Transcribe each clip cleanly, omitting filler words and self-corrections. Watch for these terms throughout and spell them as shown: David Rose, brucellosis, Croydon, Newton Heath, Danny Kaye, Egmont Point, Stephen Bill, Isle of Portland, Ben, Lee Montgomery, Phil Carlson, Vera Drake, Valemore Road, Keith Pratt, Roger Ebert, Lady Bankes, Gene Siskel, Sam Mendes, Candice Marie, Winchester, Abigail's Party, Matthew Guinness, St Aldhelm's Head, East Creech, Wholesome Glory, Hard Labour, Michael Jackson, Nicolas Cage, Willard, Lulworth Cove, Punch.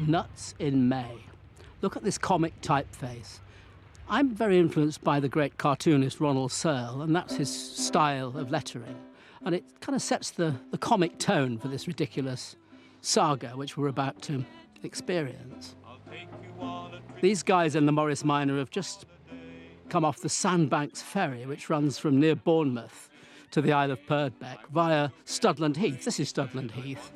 Nuts in May. Look at this comic typeface. I'm very influenced by the great cartoonist Ronald Searle, and that's his style of lettering. And it kind of sets the comic tone for this ridiculous saga which we're about to experience. These guys in the Morris Minor have just come off the Sandbanks ferry, which runs from near Bournemouth to the Isle of Purbeck via Studland Heath. This is Studland Heath.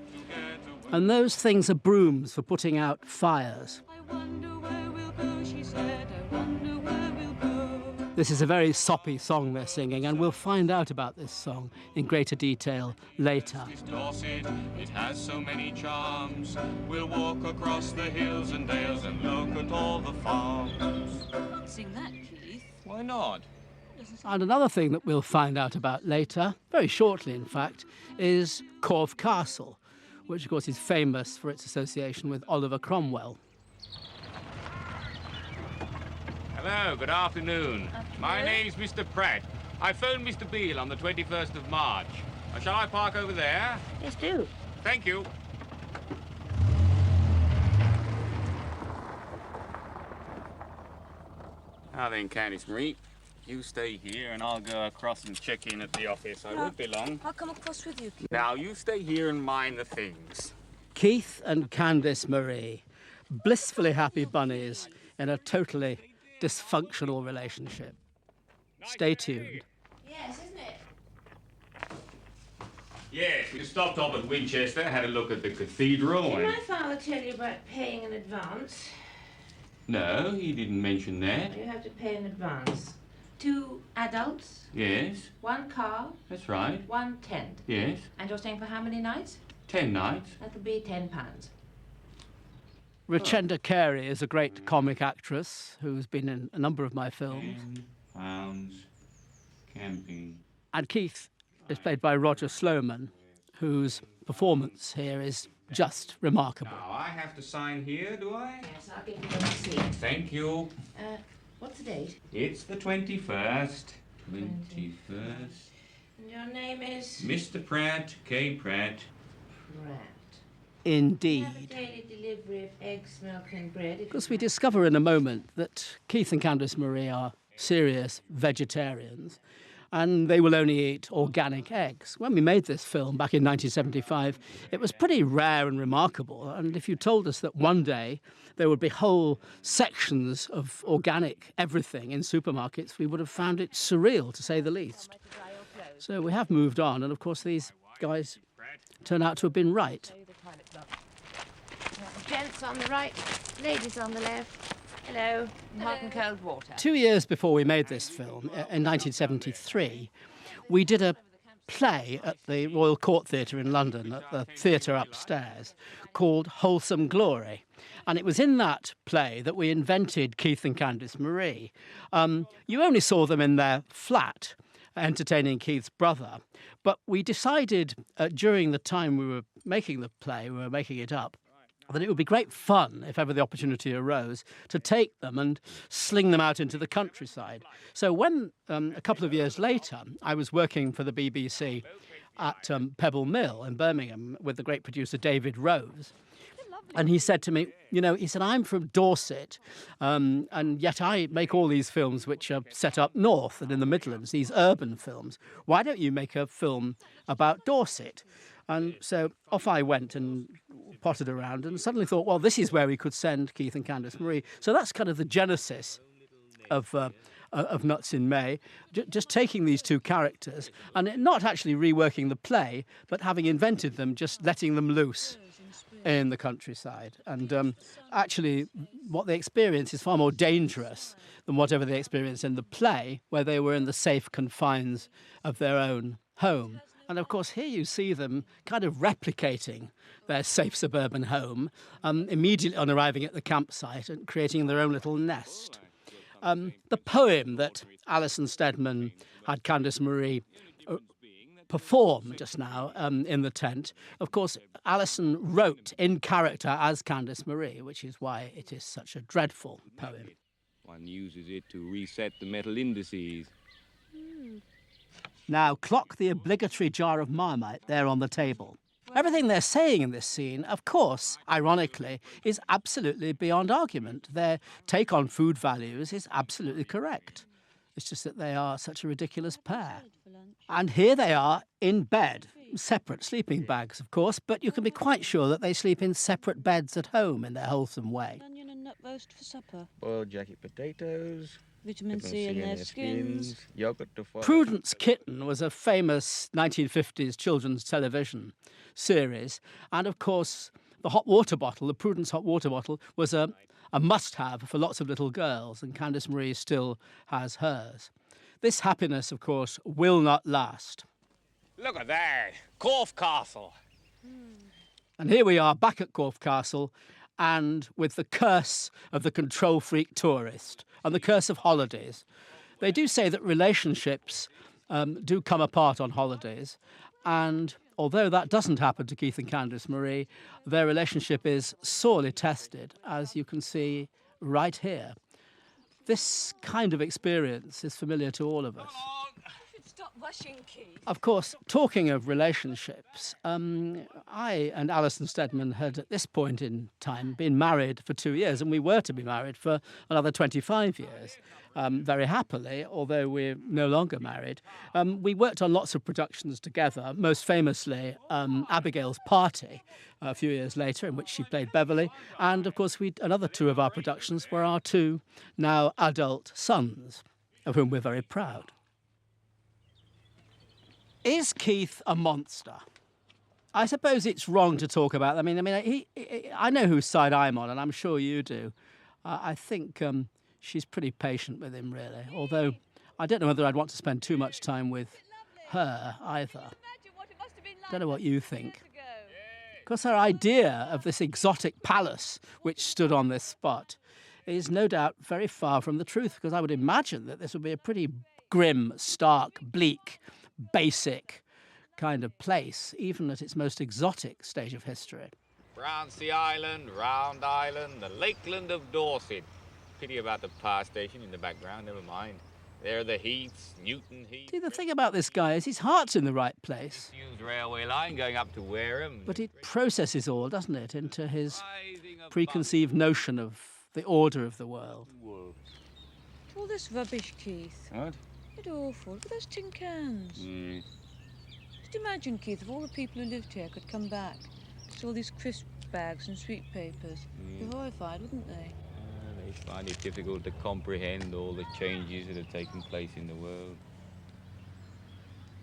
And those things are brooms for putting out fires. I wonder where we'll go, she said, I wonder where we'll go. This is a very soppy song they're singing, and we'll find out about this song in greater detail later. Dorset, it has so many charms. We'll walk across the hills and dales and look at all the farms. Sing that, Keith. Why not? And another thing that we'll find out about later, very shortly in fact, is Corfe Castle, which of course is famous for its association with Oliver Cromwell. Hello, good afternoon. My name's Mr. Pratt. I phoned Mr. Beale on the 21st of March. Shall I park over there? Yes, do. Thank you. Now then, Candice Marie. You stay here and I'll go across and check in at the office. I won't be long. I'll come across with you, Keith. Now, you stay here and mind the things. Keith and Candice Marie, blissfully happy bunnies in a totally dysfunctional relationship. Stay tuned. Yes, isn't it? Yes, we stopped off at Winchester, had a look at the cathedral. Did my father tell you about paying in advance? No, he didn't mention that. You have to pay in advance. 2 adults? Yes. 1 car? That's right. 1 tent? Yes. And you're staying for how many nights? 10 nights. That'll be £10. Richenda Carey is a great comic actress who's been in a number of my films. £10 camping. And Keith is played by Roger Sloman, whose performance here is just remarkable. Now, I have to sign here, do I? Yes, I'll give you a receipt. Thank you. What's the date? It's the 21st. 21st. And your name is? Mr. Pratt, K. Pratt. Pratt. Indeed. We have a daily delivery of eggs, milk and bread. Because we discover in a moment that Keith and Candice Marie are serious vegetarians and they will only eat organic eggs. When we made this film back in 1975, it was pretty rare and remarkable. And if you told us that one day there would be whole sections of organic everything in supermarkets, we would have found it surreal, to say the least. So we have moved on, and of course these guys turn out to have been right. Gents on the right, ladies on the left. Hello, hot and cold water. 2 years before we made this film, in 1973, we did a play at the Royal Court Theatre in London, at the theatre upstairs, called Wholesome Glory. And it was in that play that we invented Keith and Candice Marie. You only saw them in their flat, entertaining Keith's brother. But we decided during the time we were making the play, we were making it up, that it would be great fun, if ever the opportunity arose, to take them and sling them out into the countryside. So when, a couple of years later, I was working for the BBC at Pebble Mill in Birmingham with the great producer David Rose, and he said to me, I'm from Dorset, and yet I make all these films which are set up north and in the Midlands, these urban films. Why don't you make a film about Dorset? And so off I went and potted around and suddenly thought, well, this is where we could send Keith and Candice Marie. So that's kind of the genesis of Nuts in May, just taking these two characters and not actually reworking the play, but having invented them, just letting them loose in the countryside. And actually what they experience is far more dangerous than whatever they experienced in the play, where they were in the safe confines of their own home. And of course, here you see them kind of replicating their safe suburban home immediately on arriving at the campsite and creating their own little nest. The poem that Alison Steadman had Candice Marie perform just now in the tent, of course, Alison wrote in character as Candice Marie, which is why it is such a dreadful poem. One uses it to reset the metal indices. Now clock the obligatory jar of Marmite there on the table. Everything they're saying in this scene, of course, ironically, is absolutely beyond argument. Their take on food values is absolutely correct. It's just that they are such a ridiculous pair. And here they are in bed, separate sleeping bags, of course, but you can be quite sure that they sleep in separate beds at home in their wholesome way. Onion and nut roast for supper. Boiled jacket potatoes. Vitamin C in their skins. Yogurt to follow. Prudence Kitten was a famous 1950s children's television series. And, of course, the hot water bottle, the Prudence hot water bottle, was a must-have for lots of little girls, and Candice Marie still has hers. This happiness, of course, will not last. Look at that, Corfe Castle. And here we are back at Corfe Castle, and with the curse of the control freak tourist and the curse of holidays. They do say that relationships do come apart on holidays, and although that doesn't happen to Keith and Candice Marie, their relationship is sorely tested, as you can see right here. This kind of experience is familiar to all of us. Stop rushing, Keith. Of course, talking of relationships, I and Alison Steadman had at this point in time been married for 2 years, and we were to be married for another 25 years, very happily, although we're no longer married. We worked on lots of productions together, most famously Abigail's Party a few years later, in which she played Beverly. And, of course, another two of our productions were our two now adult sons, of whom we're very proud. Is Keith a monster? I suppose it's wrong to talk about. I know whose side I'm on, and I'm sure you do. I think she's pretty patient with him, really. Although I don't know whether I'd want to spend too much time with her either. Don't know what you think. Because her idea of this exotic palace, which stood on this spot, is no doubt very far from the truth. Because I would imagine that this would be a pretty grim, stark, bleak, basic kind of place, even at its most exotic stage of history. Brownsea Island, Round Island, the Lakeland of Dorset. Pity about the power station in the background, never mind. There are the Heaths, Newton Heath. See, the thing about this guy is his heart's in the right place. Used railway line going up to Wareham. But it processes all, doesn't it, into his preconceived notion of the order of the world. All this rubbish, Keith. What? It's awful. Look at those tin cans. Just imagine, Keith, if all the people who lived here could come back. Just all these crisp bags and sweet papers. They're horrified, wouldn't they? They find it difficult to comprehend all the changes that have taken place in the world.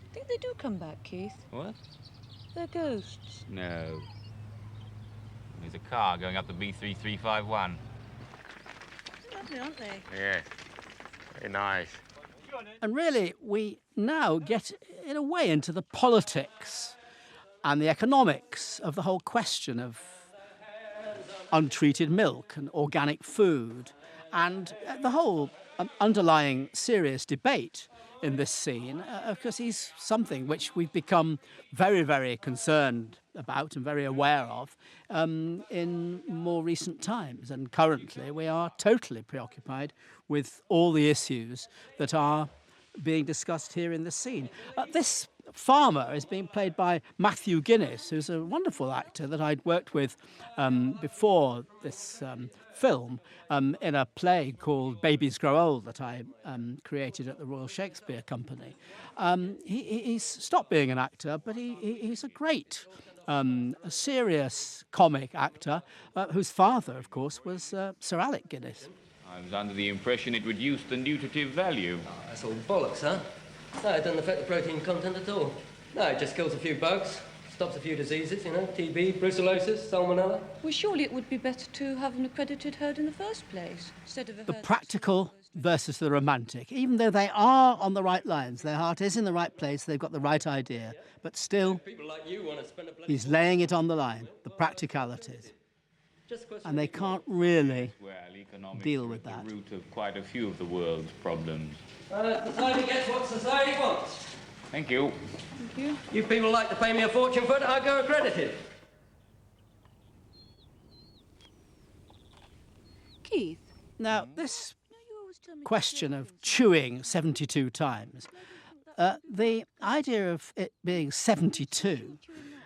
I think they do come back, Keith. What? They're ghosts. No. There's a car going up the B3351. They're lovely, aren't they? Yeah. Very nice. And really, we now get, in a way, into the politics and the economics of the whole question of untreated milk and organic food and the whole underlying serious debate in this scene, because is something which we've become very, very concerned about and very aware of in more recent times. And currently we are totally preoccupied with all the issues that are being discussed here in the scene. This farmer is being played by Matthew Guinness, who's a wonderful actor that I'd worked with before this film in a play called Babies Grow Old that I created at the Royal Shakespeare Company. He's stopped being an actor, but he's a great, serious comic actor whose father, of course, was Sir Alec Guinness. I was under the impression it reduced the nutritive value. Oh, that's all bollocks, huh? No, it doesn't affect the protein content at all. No, it just kills a few bugs, stops a few diseases, you know, TB, brucellosis, salmonella. Well, surely it would be better to have an accredited herd in the first place, instead of a herd. The practical versus the romantic. Even though they are on the right lines, their heart is in the right place, they've got the right idea. But still, he's laying it on the line, the practicalities. And they can't really deal with that. The root of quite a few of the world's problems. Society gets what society wants. Thank you. Thank you. You people like to pay me a fortune for it, I go accredited. Keith. Now, this question of chewing 72 times, the idea of it being 72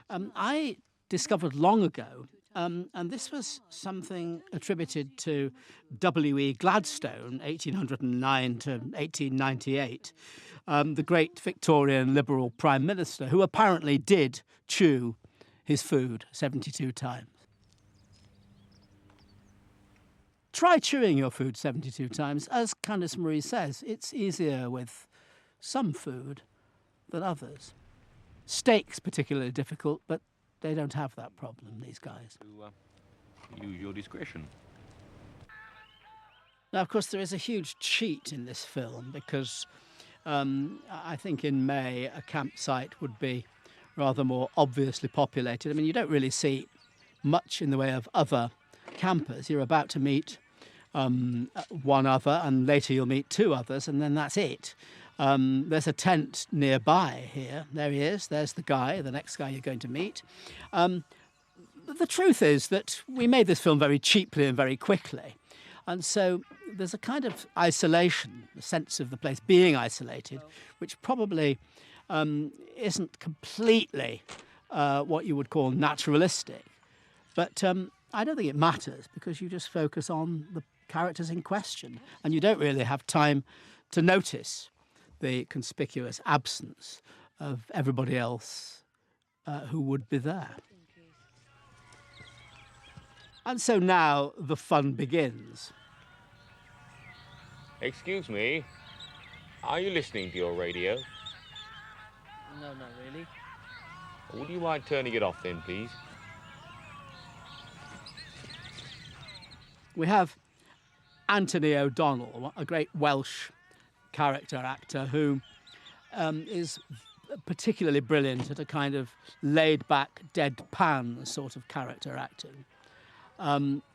I discovered long ago, and this was something attributed to W.E. Gladstone, 1809 to 1898, the great Victorian Liberal Prime Minister, who apparently did chew his food 72 times. Try chewing your food 72 times. As Candice Marie says, it's easier with some food than others. Steak's particularly difficult, but they don't have that problem, these guys. Use your discretion. Now, of course, there is a huge cheat in this film because I think in May a campsite would be rather more obviously populated. I mean, you don't really see much in the way of other campers. You're about to meet one other, and later you'll meet two others, and then that's it. There's a tent nearby here. There he is. There's the guy, the next guy you're going to meet. The truth is that we made this film very cheaply and very quickly. And so there's a kind of isolation, a sense of the place being isolated, which probably isn't completely what you would call naturalistic. But I don't think it matters because you just focus on the characters in question and you don't really have time to notice the conspicuous absence of everybody else who would be there. And so now the fun begins. Excuse me, are you listening to your radio? No, not really. Would you mind turning it off then, please? We have Anthony O'Donnell, a great Welsh character actor who is particularly brilliant at a kind of laid-back, deadpan sort of character acting.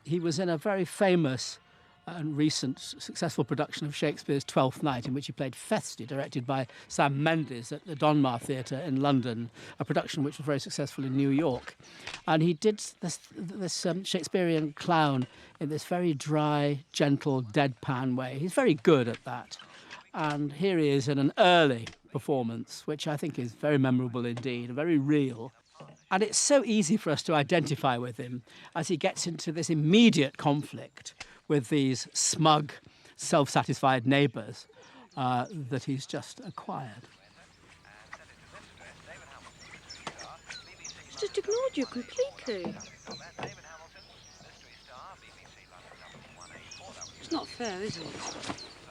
He was in a very famous and recent successful production of Shakespeare's Twelfth Night, in which he played Feste, directed by Sam Mendes at the Donmar Theatre in London, a production which was very successful in New York. And he did this Shakespearean clown in this very dry, gentle, deadpan way. He's very good at that. And here he is in an early performance, which I think is very memorable indeed, and very real. And it's so easy for us to identify with him as he gets into this immediate conflict with these smug, self-satisfied neighbours that he's just acquired. He's just ignored you completely. It's not fair, is it?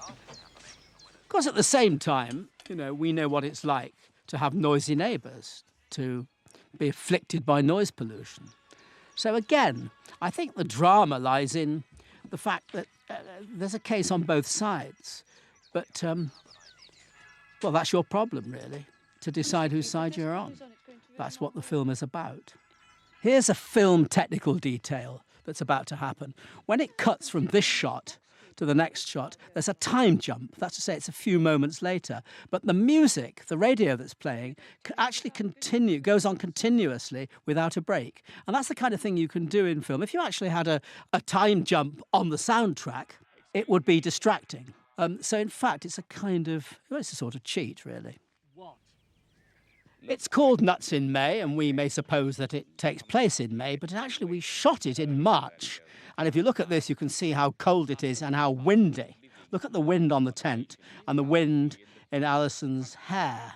Of course, at the same time, you know, we know what it's like to have noisy neighbours, to be afflicted by noise pollution. So again, I think the drama lies in the fact that there's a case on both sides. But, well, that's your problem, really, to decide whose side you're on. That's what the film is about. Here's a film technical detail that's about to happen. When it cuts from this shot to the next shot, there's a time jump. That's to say it's a few moments later. But the music, the radio that's playing, actually goes on continuously without a break. And that's the kind of thing you can do in film. If you actually had a time jump on the soundtrack, it would be distracting. So in fact, it's a kind of, well, it's a sort of cheat, really. It's called Nuts in May, and we may suppose that it takes place in May, but actually we shot it in March. And if you look at this, you can see how cold it is and how windy. Look at the wind on the tent and the wind in Alison's hair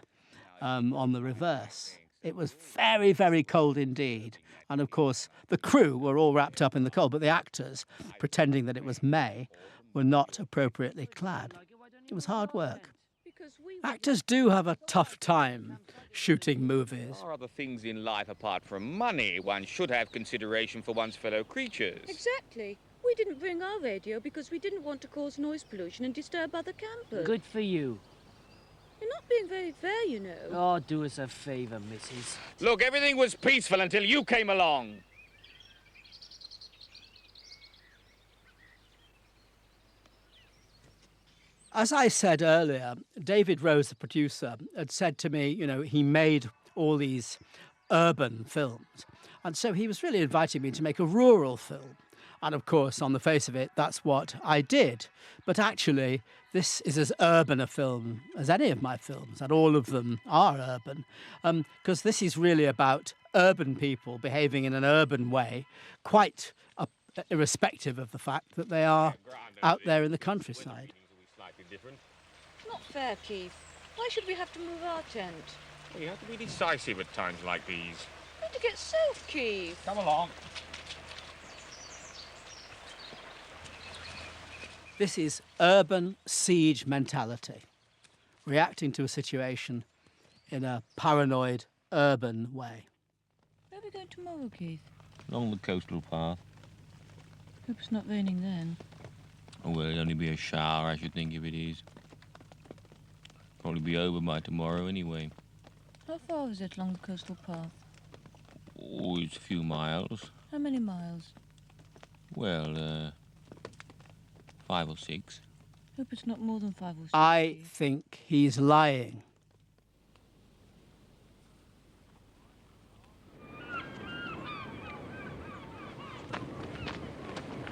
on the reverse. It was very, very cold indeed. And of course, the crew were all wrapped up in the cold, but the actors, pretending that it was May, were not appropriately clad. It was hard work. Actors do have a tough time shooting movies. There are other things in life apart from money. One should have consideration for one's fellow creatures. Exactly. We didn't bring our radio because we didn't want to cause noise pollution and disturb other campers. Good for you. You're not being very fair, you know. Oh, do us a favour, missus. Look, everything was peaceful until you came along. As I said earlier, David Rose, the producer, had said to me, you know, he made all these urban films. And so he was really inviting me to make a rural film. And of course, on the face of it, that's what I did. But actually, this is as urban a film as any of my films, and all of them are urban, because this is really about urban people behaving in an urban way, quite irrespective of the fact that they are out there in the countryside. Not fair, Keith. Why should we have to move our tent? Well, you have to be decisive at times like these. We need to get south, Keith. Come along. This is urban siege mentality, reacting to a situation in a paranoid, urban way. Where are we going tomorrow, Keith? Along the coastal path. Hope it's not raining then. Oh, well, it'll only be a shower, I should think, if it is. Probably be over by tomorrow anyway. How far is it along the coastal path? Oh, it's a few miles. How many miles? Well, 5 or 6. Hope it's not more than 5 or 6. I think he's lying.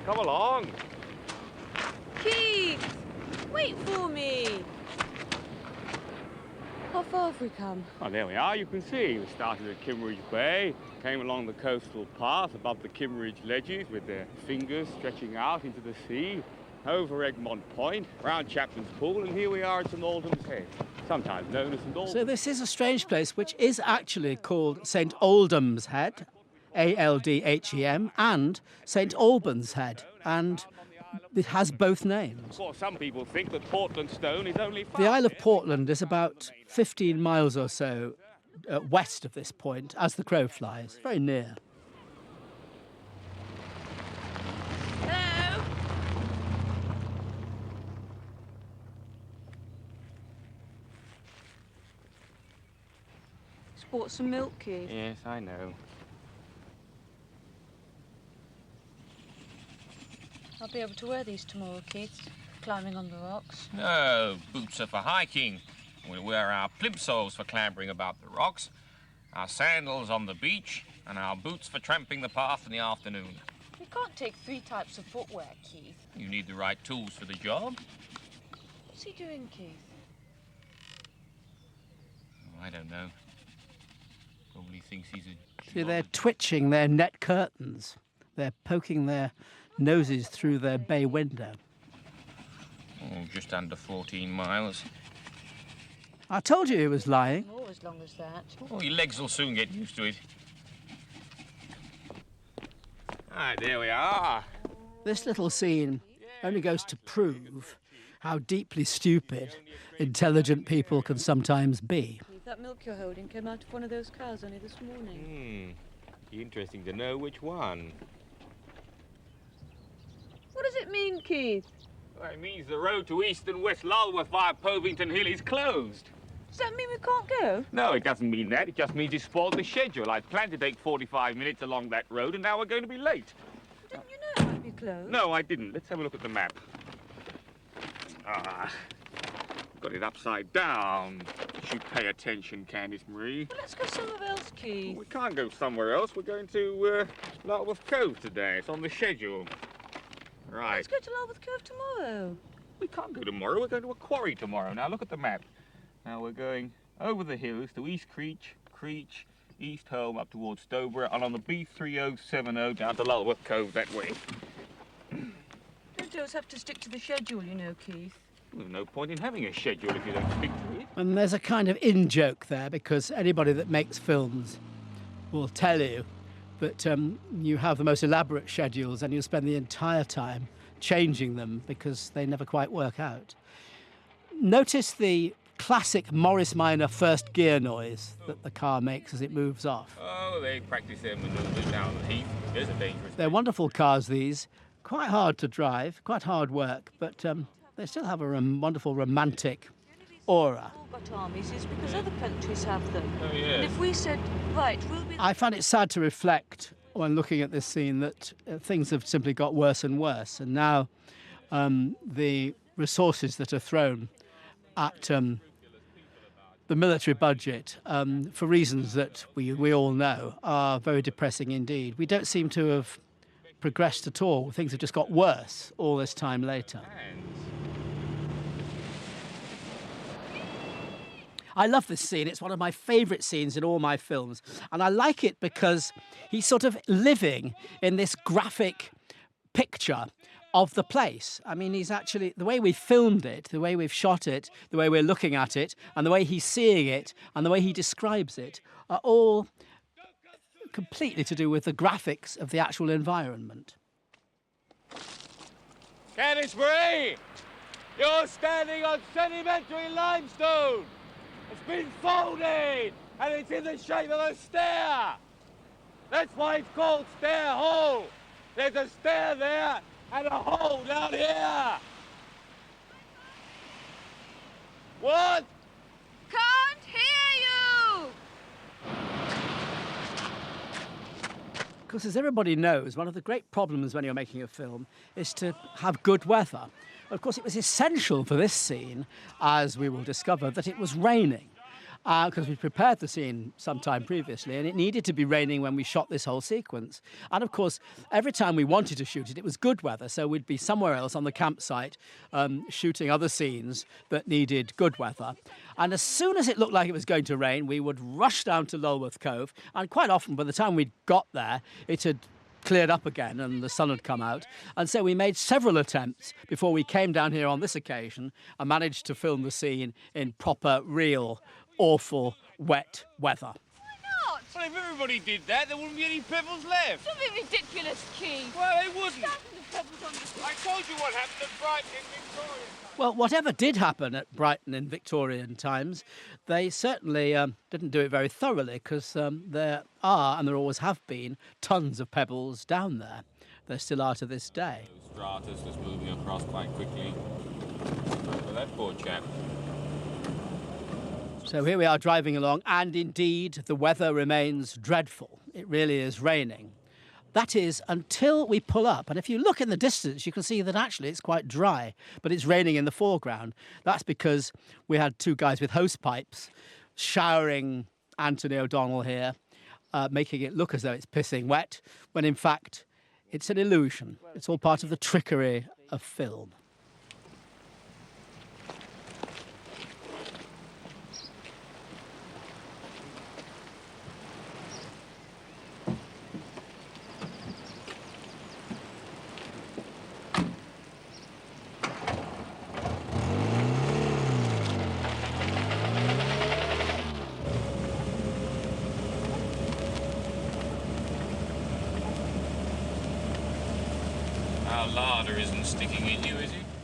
Come along. Keith, wait for me. How far have we come? Oh, there we are. You can see we started at Kimmeridge Bay, came along the coastal path above the Kimmeridge ledges with their fingers stretching out into the sea, over Egmont Point, round Chapman's Pool, and here we are at St Aldhelm's Head, sometimes known as St Aldhelm's. So this is a strange place, which is actually called St Aldhelm's Head, A-L-D-H-E-M, and St Alban's Head, and it has both names. Of course, some people think that Portland Stone is only... The Isle of Portland is about 15 miles or so west of this point, as the crow flies, very near. Hello? Just bought some milk, Keith. Yes, I know. I'll be able to wear these tomorrow, Keith, climbing on the rocks. No, boots are for hiking. We wear our plimsolls for clambering about the rocks, our sandals on the beach, and our boots for tramping the path in the afternoon. You can't take 3 types of footwear, Keith. You need the right tools for the job. What's he doing, Keith? Oh, I don't know. Probably thinks he's a... See, they're twitching their net curtains. They're poking their noses through their bay window. Oh, just under 14 miles. I told you he was lying. Oh, as long as that. Oh, your legs will soon get used to it. Ah, there we are. This little scene only goes to prove how deeply stupid intelligent people can sometimes be. That milk you're holding came out of one of those cows only this morning. Hmm. Interesting to know which one. What does it mean, Keith? Well, it means the road to East and West Lulworth via Povington Hill is closed. Does that mean we can't go? No, it doesn't mean that. It just means it's spoiled the schedule. I planned to take 45 minutes along that road, and now we're going to be late. Well, didn't you know it would be closed? No, I didn't. Let's have a look at the map. Ah, got it upside down. You should pay attention, Candice Marie. Well, let's go somewhere else, Keith. Well, we can't go somewhere else. We're going to Lulworth Cove today. It's on the schedule. Right. Let's go to Lulworth Cove tomorrow. We can't go tomorrow. We're going to a quarry tomorrow. Now, look at the map. Now, we're going over the hills to East Creech, Creech, East Holme, up towards Stowborough, and on the B3070 down to Lulworth Cove that way. Don't always have to stick to the schedule, you know, Keith. Well, there's no point in having a schedule if you don't stick to it. And there's a kind of in-joke there, because anybody that makes films will tell you that you have the most elaborate schedules and you spend the entire time changing them because they never quite work out. Notice the classic Morris Minor first gear noise that the car makes as it moves off. Oh, they practice their manoeuvres down the heath. There's a dangerous... They're wonderful cars, these. Quite hard to drive, quite hard work, but they still have a wonderful romantic aura. Got armies is because other countries have them. Oh, yes. And if we said, right, we'll be... I find it sad to reflect when looking at this scene that things have simply got worse and worse, and now the resources that are thrown at the military budget, for reasons that we all know, are very depressing indeed. We don't seem to have progressed at all. Things have just got worse all this time later. I love this scene. It's one of my favourite scenes in all my films. And I like it because he's sort of living in this graphic picture of the place. I mean, he's actually, the way we filmed it, the way we've shot it, the way we're looking at it, and the way he's seeing it, and the way he describes it, are all completely to do with the graphics of the actual environment. Cannisbury, you're standing on sedimentary limestone. It's been folded, and it's in the shape of a stair. That's why it's called Stair Hole. There's a stair there and a hole down here. What? Can't hear you! Because as everybody knows, one of the great problems when you're making a film is to have good weather. Of course, it was essential for this scene, as we will discover, that it was raining. Because we prepared the scene sometime previously, and it needed to be raining when we shot this whole sequence. And of course, every time we wanted to shoot it, it was good weather, so we'd be somewhere else on the campsite shooting other scenes that needed good weather. And as soon as it looked like it was going to rain, we would rush down to Lulworth Cove, and quite often by the time we'd got there, it had cleared up again and the sun had come out. And so we made several attempts before we came down here on this occasion and managed to film the scene in proper, real, awful, wet weather. Why not? Well, if everybody did that, there wouldn't be any pebbles left. Don't be ridiculous, Keith. Well, they wouldn't. I told you what happened at Brighton in Victorian times. Well, whatever did happen at Brighton in Victorian times, they certainly didn't do it very thoroughly, because there are, and there always have been, tons of pebbles down there. There still are to this day. Stratus was moving across quite quickly. Well, that poor chap. So here we are driving along, and indeed the weather remains dreadful. It really is raining. That is, until we pull up. And if you look in the distance, you can see that actually it's quite dry, but it's raining in the foreground. That's because we had two guys with hose pipes showering Anthony O'Donnell here, making it look as though it's pissing wet, when in fact it's an illusion. It's all part of the trickery of film.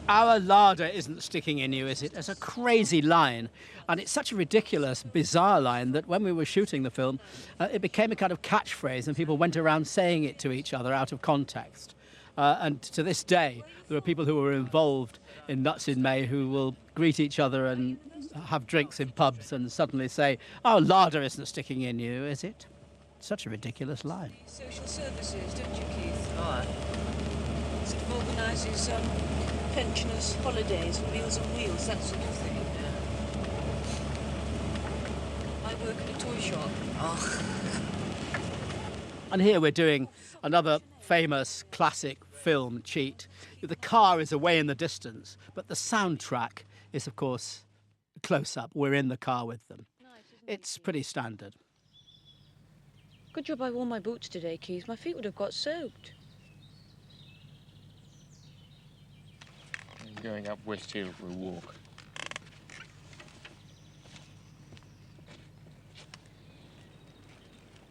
Our larder isn't sticking in you, is it? It's a crazy line. And it's such a ridiculous, bizarre line that when we were shooting the film, it became a kind of catchphrase, and people went around saying it to each other out of context. And to this day, there are people who were involved in Nuts in May who will greet each other and have drinks in pubs and suddenly say, "Our larder isn't sticking in you, is it?" Such a ridiculous line. Social services, don't you, Keith? Oh, it organises pensioners' holidays, Meals on Wheels, that sort of thing. I work at a toy shop. Oh. And here we're doing another famous classic film cheat. The car is away in the distance, but the soundtrack is, of course, close up. We're in the car with them. It's pretty standard. Good job I wore my boots today, Keith. My feet would have got soaked. Going up West Hill for a walk.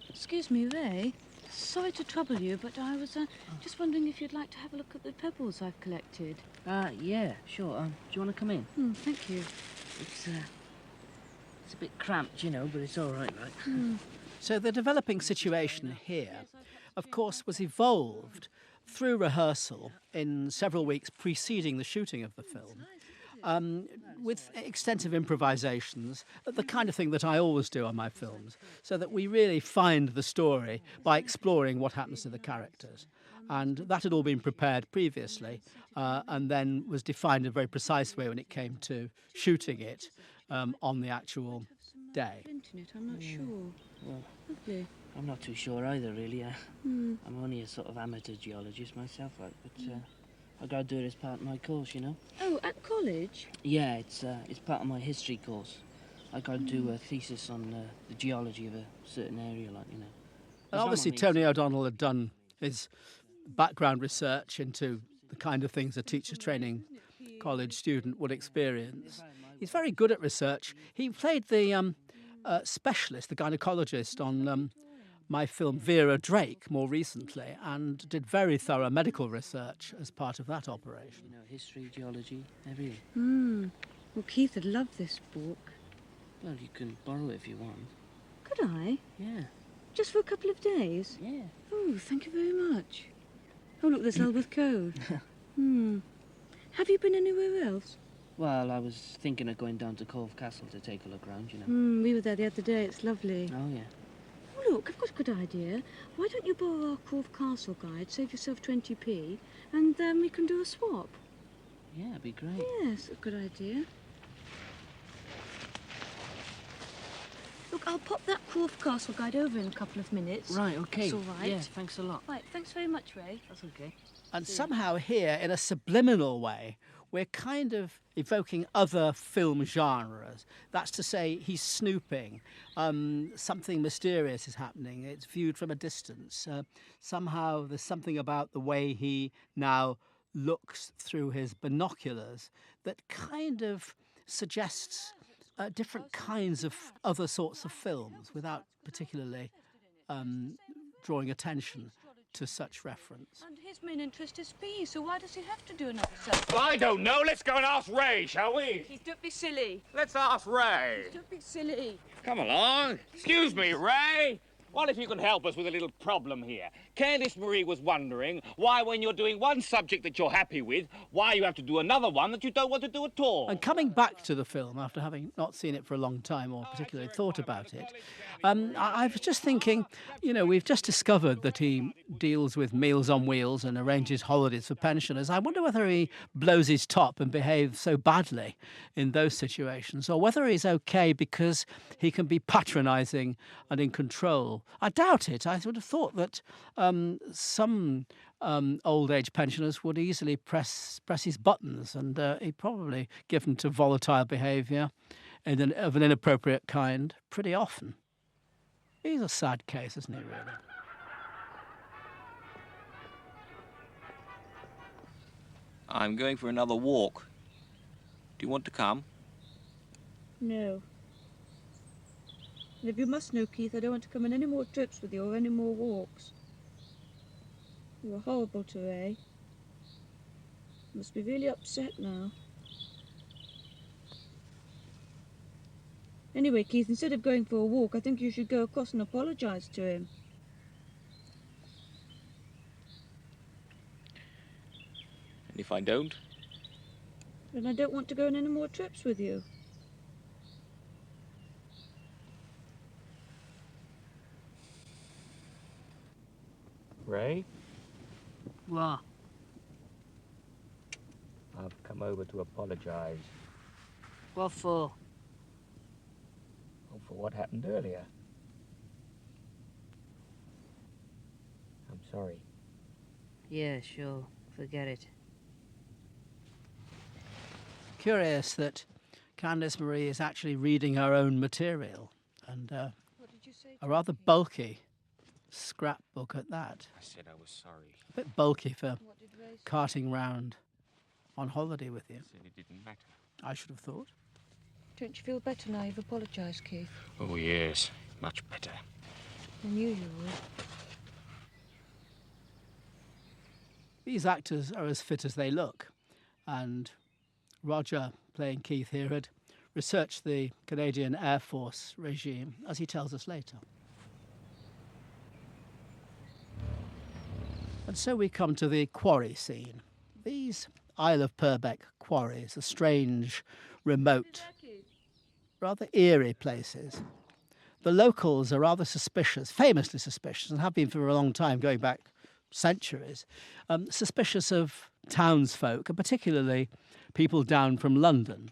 Excuse me, Ray. Sorry to trouble you, but I was just wondering if you'd like to have a look at the pebbles I've collected. Yeah, sure. Do you want to come in? Thank you. It's a bit cramped, you know, but it's all right, right? So the developing situation here, of course, was evolved through rehearsal in several weeks preceding the shooting of the film, with extensive improvisations, the kind of thing that I always do on my films, so that we really find the story by exploring what happens to the characters. And that had all been prepared previously, and then was defined in a very precise way when it came to shooting it on the actual day. I'm not sure. Lovely. I'm not too sure either, really. I'm only a sort of amateur geologist myself, like, but I go do it as part of my course, you know. Oh, at college? Yeah, it's part of my history course. I go do a thesis on the geology of a certain area, like, you know. Well, obviously, Tony O'Donnell had done his background research into the kind of things a teacher training college student would experience. He's very good at research. He played the specialist, the gynecologist, on my film Vera Drake more recently, and did very thorough medical research as part of that operation. You know, history, geology, everything. Well, Keith would love this book. Well, you can borrow it if you want. Could I? Yeah. Just for a couple of days? Yeah. Oh, thank you very much. Oh, look, there's Lulworth Cove. Have you been anywhere else? Well, I was thinking of going down to Corfe Castle to take a look round, you know. We were there the other day. It's lovely. Oh, yeah. Oh, look, I've got a good idea. Why don't you borrow our Corfe Castle guide, save yourself 20p, and then we can do a swap. Yeah, it'd be great. Yes, a good idea. Look, I'll pop that Corfe Castle guide over in a couple of minutes. Right, OK. That's all right. Yeah, thanks a lot. Right, thanks very much, Ray. That's OK. And somehow here, in a subliminal way, we're kind of evoking other film genres. That's to say, he's snooping. Something mysterious is happening. It's viewed from a distance. Somehow there's something about the way he now looks through his binoculars that kind of suggests different kinds of other sorts of films without particularly drawing attention to such reference. And his main interest is peas, so why does he have to do another subject? Well, I don't know. Let's go and ask Ray, shall we? Please don't be silly. Let's ask Ray. Please don't be silly. Come along. Excuse me, Ray. Well, if you can help us with a little problem here. Candice Marie was wondering why, when you're doing one subject that you're happy with, why you have to do another one that you don't want to do at all. And coming back to the film, after having not seen it for a long time or particularly thought about it, I was just thinking, you know, we've just discovered that he deals with Meals on Wheels and arranges holidays for pensioners. I wonder whether he blows his top and behaves so badly in those situations, or whether he's OK because he can be patronising and in control. I doubt it. I would have thought that some old-age pensioners would easily press his buttons, and he'd probably given to volatile behaviour of an inappropriate kind pretty often. He's a sad case, isn't he, really? I'm going for another walk. Do you want to come? No. And if you must know, Keith, I don't want to come on any more trips with you or any more walks. You were horrible to Ray. You must be really upset now. Anyway, Keith, instead of going for a walk, I think you should go across and apologise to him. And if I don't? Then I don't want to go on any more trips with you. Ray? What? I've come over to apologise. What for? Oh, for what happened earlier. I'm sorry. Yeah, sure. Forget it. Curious that Candice Marie is actually reading her own material, and what did you say? A rather bulky scrapbook at that. I said I was sorry. A bit bulky for carting round on holiday with you. Said it didn't matter. I should have thought. Don't you feel better now you've apologised, Keith? Oh, yes. Much better. I knew you would. These actors are as fit as they look, and Roger, playing Keith here, had researched the Canadian Air Force regime, as he tells us later. And so we come to the quarry scene. These Isle of Purbeck quarries are strange, remote, rather eerie places. The locals are rather suspicious, famously suspicious, and have been for a long time, going back centuries, suspicious of townsfolk, and particularly people down from London.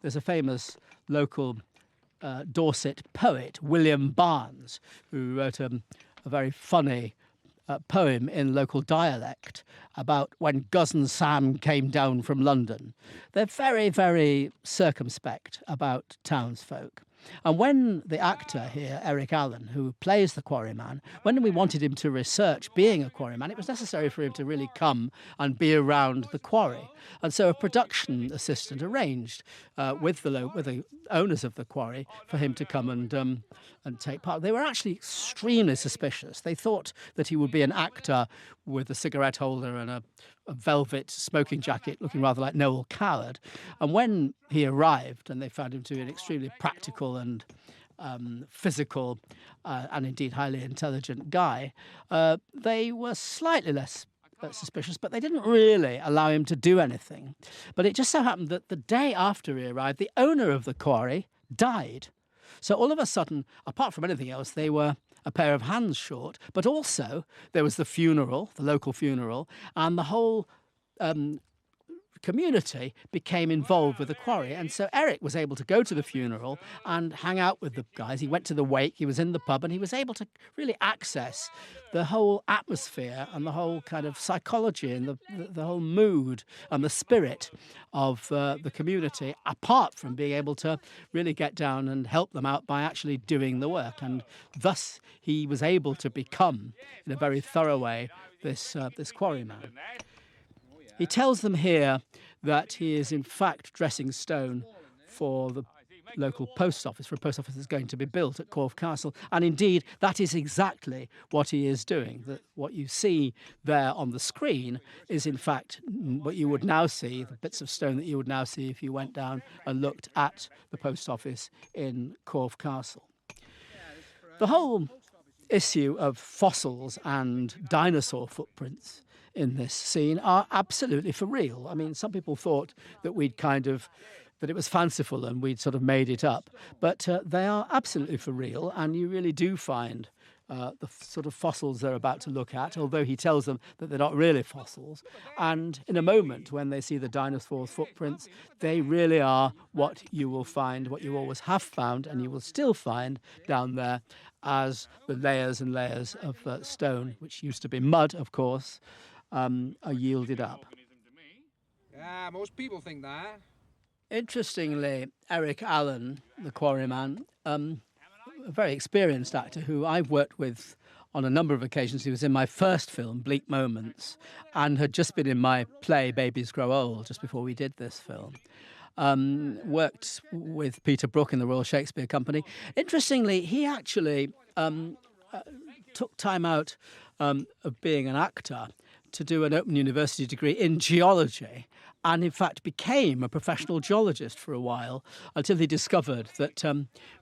There's a famous local Dorset poet William Barnes, who wrote a very funny poem in local dialect about when Gus and Sam came down from London. They're very, very circumspect about townsfolk. And when the actor here, Eric Allen, who plays the quarryman, when we wanted him to research being a quarryman, it was necessary for him to really come and be around the quarry. And so a production assistant arranged with the owners of the quarry for him to come and take part. They were actually extremely suspicious. They thought that he would be an actor with a cigarette holder and a velvet smoking jacket, looking rather like Noel Coward. And when he arrived, and they found him to be an extremely practical and physical and indeed highly intelligent guy, they were slightly less suspicious, but they didn't really allow him to do anything. But it just so happened that the day after he arrived, the owner of the quarry died. So all of a sudden, apart from anything else, they were a pair of hands short, but also there was the funeral, the local funeral, and the whole community became involved with the quarry. And so Eric was able to go to the funeral and hang out with the guys. He went to the wake, he was in the pub, and he was able to really access the whole atmosphere and the whole kind of psychology and the whole mood and the spirit of the community, apart from being able to really get down and help them out by actually doing the work. And thus he was able to become, in a very thorough way, this quarryman. He tells them here that he is, in fact, dressing stone for the local post office, for a post office that's going to be built at Corfe Castle. And indeed, that is exactly what he is doing. That what you see there on the screen is, in fact, what you would now see, the bits of stone that you would now see if you went down and looked at the post office in Corfe Castle. The whole issue of fossils and dinosaur footprints in this scene are absolutely for real. I mean, some people thought that we'd that it was fanciful and we'd sort of made it up, but they are absolutely for real, and you really do find the sort of fossils they're about to look at, although he tells them that they're not really fossils. And in a moment, when they see the dinosaurs' footprints, they really are what you will find, what you always have found, and you will still find down there as the layers and layers of stone, which used to be mud, of course, are yielded up. Yeah, most people think that. Interestingly, Eric Allen, the quarryman, a very experienced actor who I've worked with on a number of occasions. He was in my first film, Bleak Moments, and had just been in my play, Babies Grow Old, just before we did this film. Worked with Peter Brook in the Royal Shakespeare Company. Interestingly, he actually took time out of being an actor to do an Open University degree in geology, and in fact became a professional geologist for a while, until he discovered that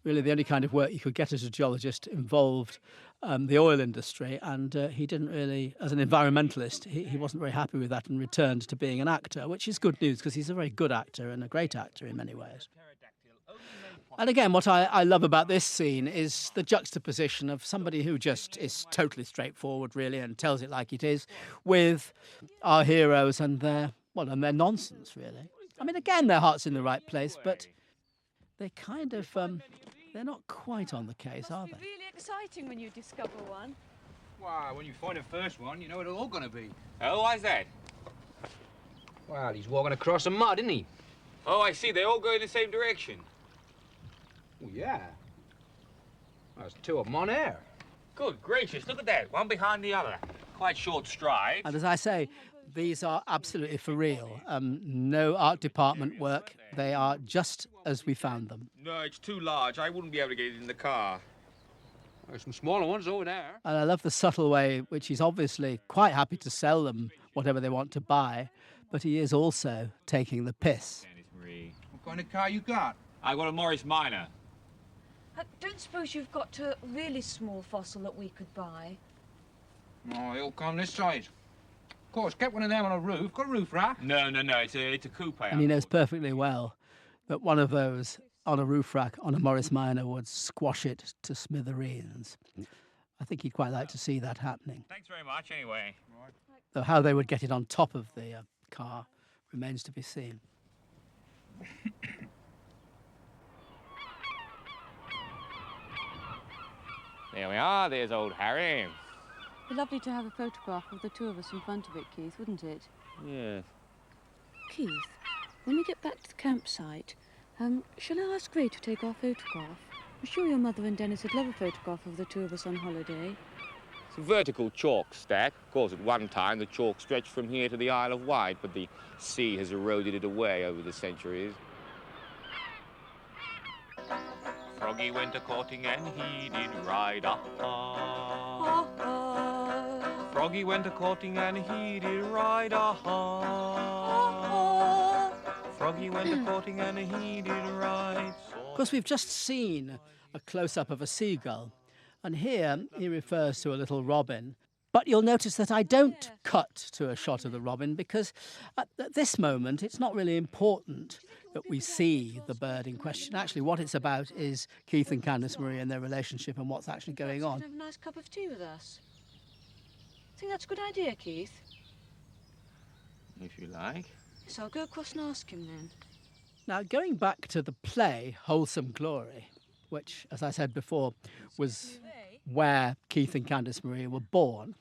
really the only kind of work you could get as a geologist involved the oil industry, and he didn't really, as an environmentalist, he wasn't very happy with that and returned to being an actor, which is good news because he's a very good actor and a great actor in many ways. And again, what I love about this scene is the juxtaposition of somebody who just is totally straightforward, really, and tells it like it is, with our heroes and their nonsense, really. I mean, again, their heart's in the right place, but they kind of, they're not quite on the case, are they? It's really exciting when you discover one. Wow, when you find the first one, you know what it's all going to be. Oh, why's that? Well, he's walking across the mud, isn't he? Oh, I see. They all go in the same direction. Oh, yeah. There's two of them on air. Good gracious, look at that. One behind the other. Quite short strides. And as I say, these are absolutely for real. No art department work. They are just as we found them. No, it's too large. I wouldn't be able to get it in the car. There's some smaller ones over there. And I love the subtle way, which he's obviously quite happy to sell them whatever they want to buy, but he is also taking the piss. What kind of car you got? I got a Morris Minor. I don't suppose you've got a really small fossil that we could buy? No, it'll come this size. Of course, get one of them on a roof. Got a roof rack? No, it's a coupe. And he knows perfectly well that one of those on a roof rack on a Morris Minor would squash it to smithereens. I think he'd quite like to see that happening. Thanks very much, anyway. Right. Though how they would get it on top of the car remains to be seen. There we are, there's old Harry. It'd be lovely to have a photograph of the two of us in front of it, Keith, wouldn't it? Yes. Keith, when we get back to the campsite, shall I ask Ray to take our photograph? I'm sure your mother and Dennis would love a photograph of the two of us on holiday. It's a vertical chalk stack. Of course, at one time, the chalk stretched from here to the Isle of Wight, but the sea has eroded it away over the centuries. Froggy went a-courting and he did ride up. Froggy went a-courting and he did ride up. Froggy went a-courting and he did ride. Of course, we've just seen a close-up of a seagull, and here he refers to a little robin. But you'll notice that I don't cut to a shot of the robin because at this moment it's not really important that we see the bird in question. Actually, what it's about is Keith and Candice Marie and their relationship and what's actually going on. Have a nice cup of tea with us. I think that's a good idea, Keith. If you like. Yes, I'll go across and ask him then. Now, going back to the play Wholesome Glory, which, as I said before, was where Keith and Candice Marie were born.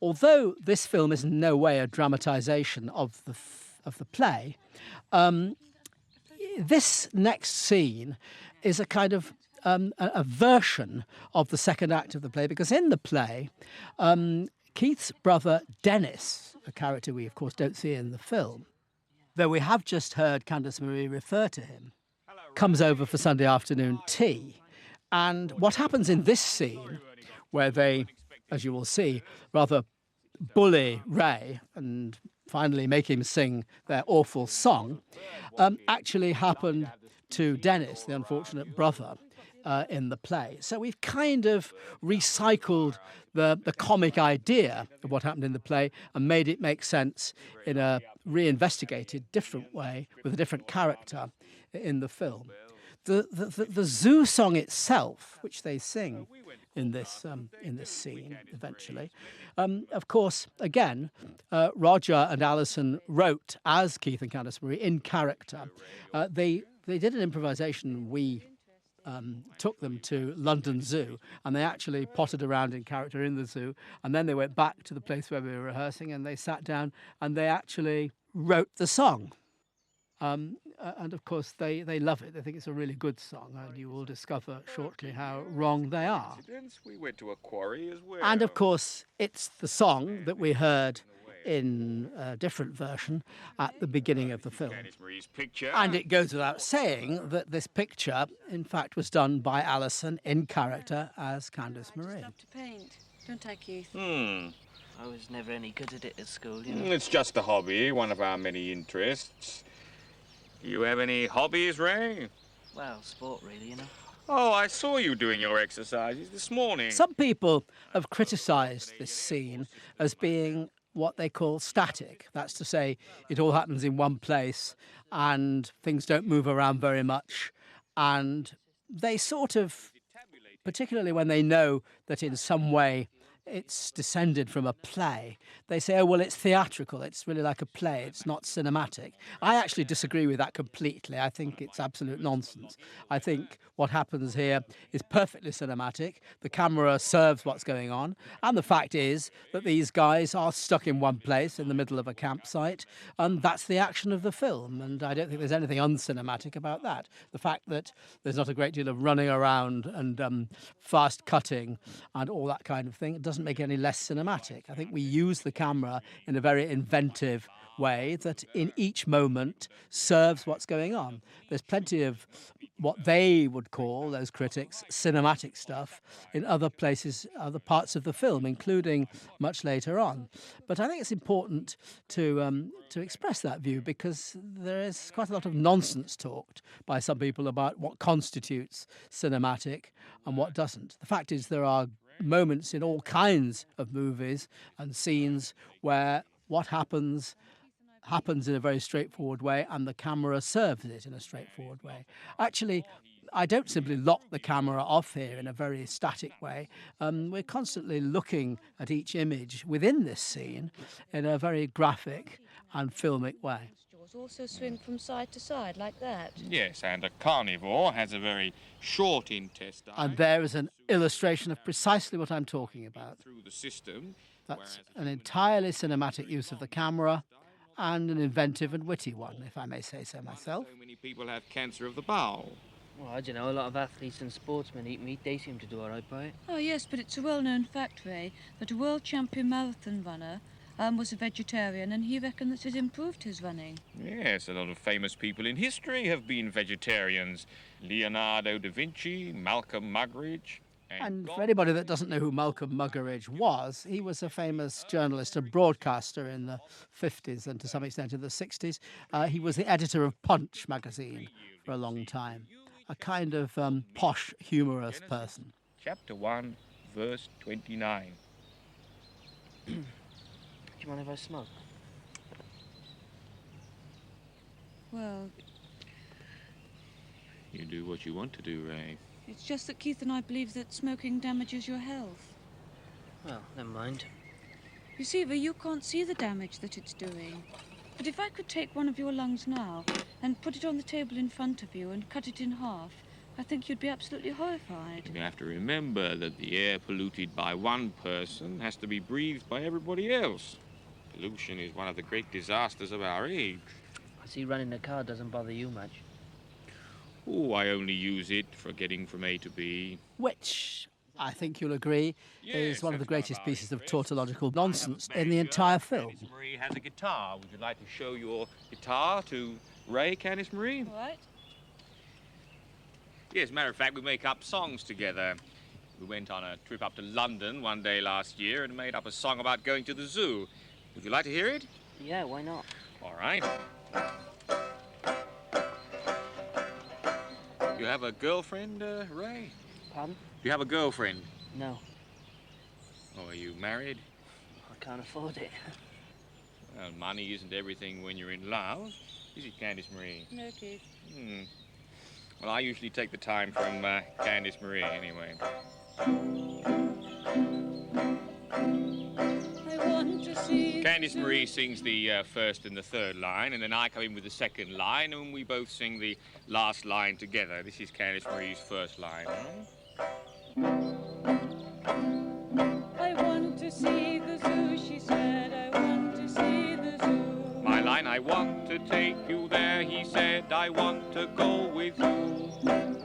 Although this film is in no way a dramatisation of the play, this next scene is a kind of a version of the second act of the play, because in the play, Keith's brother Dennis, a character we, of course, don't see in the film, though we have just heard Candice Marie refer to him, comes over for Sunday afternoon tea. And what happens in this scene, where they, as you will see, rather bully Ray and finally make him sing their awful song, actually happened to Dennis, the unfortunate brother, in the play. So we've kind of recycled the comic idea of what happened in the play and made it make sense in a reinvestigated, different way, with a different character in the film. The zoo song itself, which they sing in this scene eventually, of course, again, Roger and Alison wrote as Keith and Candice Marie in character. They did an improvisation. We took them to London Zoo, and they actually potted around in character in the zoo, and then they went back to the place where we were rehearsing, and they sat down and they actually wrote the song. And, of course, they love it. They think it's a really good song, and you will discover shortly how wrong they are. We went to a quarry as well. And, of course, it's the song that we heard in a different version at the beginning of the film. And it goes without saying that this picture, in fact, was done by Alison in character as Candice Marie. I just love to paint, don't I, Keith? I was never any good at it at school, you know. It's just a hobby, one of our many interests. You have any hobbies, Ray? Well, sport, really, you know. Oh, I saw you doing your exercises this morning. Some people have criticised this scene as being what they call static. That's to say, it all happens in one place and things don't move around very much. And they sort of, particularly when they know that in some way it's descended from a play, they say, oh, well, it's theatrical, it's really like a play, it's not cinematic. I actually disagree with that completely. I think it's absolute nonsense. I think what happens here is perfectly cinematic. The camera serves what's going on, and the fact is that these guys are stuck in one place in the middle of a campsite, and that's the action of the film, and I don't think there's anything uncinematic about that. The fact that there's not a great deal of running around and fast cutting and all that kind of thing doesn't make it any less cinematic. I think we use the camera in a very inventive way that in each moment serves what's going on. There's plenty of what they would call, those critics, cinematic stuff in other places, other parts of the film, including much later on. But I think it's important to express that view because there is quite a lot of nonsense talked by some people about what constitutes cinematic and what doesn't. The fact is there are moments in all kinds of movies and scenes where what happens in a very straightforward way and the camera serves it in a straightforward way. Actually, I don't simply lock the camera off here in a very static way. We're constantly looking at each image within this scene in a very graphic and filmic way. carnivores also swim from side to side like that. Yes, and a carnivore has a very short intestine. And there is an illustration of precisely what I'm talking about. Through the system. That's an entirely cinematic use of the camera and an inventive and witty one, if I may say so myself. So many people have cancer of the bowel. Well, I don't know, a lot of athletes and sportsmen eat meat, they seem to do all right by it. Oh, yes, but it's a well-known fact, Ray, that a world champion marathon runner was a vegetarian, and he reckoned that it improved his running. Yes, a lot of famous people in history have been vegetarians. Leonardo da Vinci, Malcolm Muggeridge. And for anybody that doesn't know who Malcolm Muggeridge was, he was a famous journalist and broadcaster in the 50s and to some extent in the 60s. He was the editor of Punch magazine for a long time. A kind of posh, humorous person. Chapter 1, verse 29. Do you mind if I smoke? Well... You do what you want to do, Ray. It's just that Keith and I believe that smoking damages your health. Well, never mind. You see, Ray, you can't see the damage that it's doing. But if I could take one of your lungs now and put it on the table in front of you and cut it in half, I think you'd be absolutely horrified. You have to remember that the air polluted by one person has to be breathed by everybody else. Pollution is one of the great disasters of our age. I see running a car doesn't bother you much. Oh, I only use it for getting from A to B. Which, I think you'll agree, is one of the greatest pieces of tautological nonsense in the entire film. Candice Marie has a guitar. Would you like to show your guitar to Ray, Candice Marie? All right. Yes, matter of fact, we make up songs together. We went on a trip up to London one day last year and made up a song about going to the zoo. Would you like to hear it? Yeah, why not? All right. You have a girlfriend, Ray? Pardon? Do you have a girlfriend? No. Oh, are you married? I can't afford it. Well, money isn't everything when you're in love, is it, Candice Marie? No, Keith. Well, I usually take the time from Candice Marie, anyway. I want to see... Candice Marie sings the first and the third line, and then I come in with the second line, and we both sing the last line together. This is Candice Marie's first line. I want to see the zoo, she said, I want to see the zoo. My line, I want to take you there, he said, I want to go with you.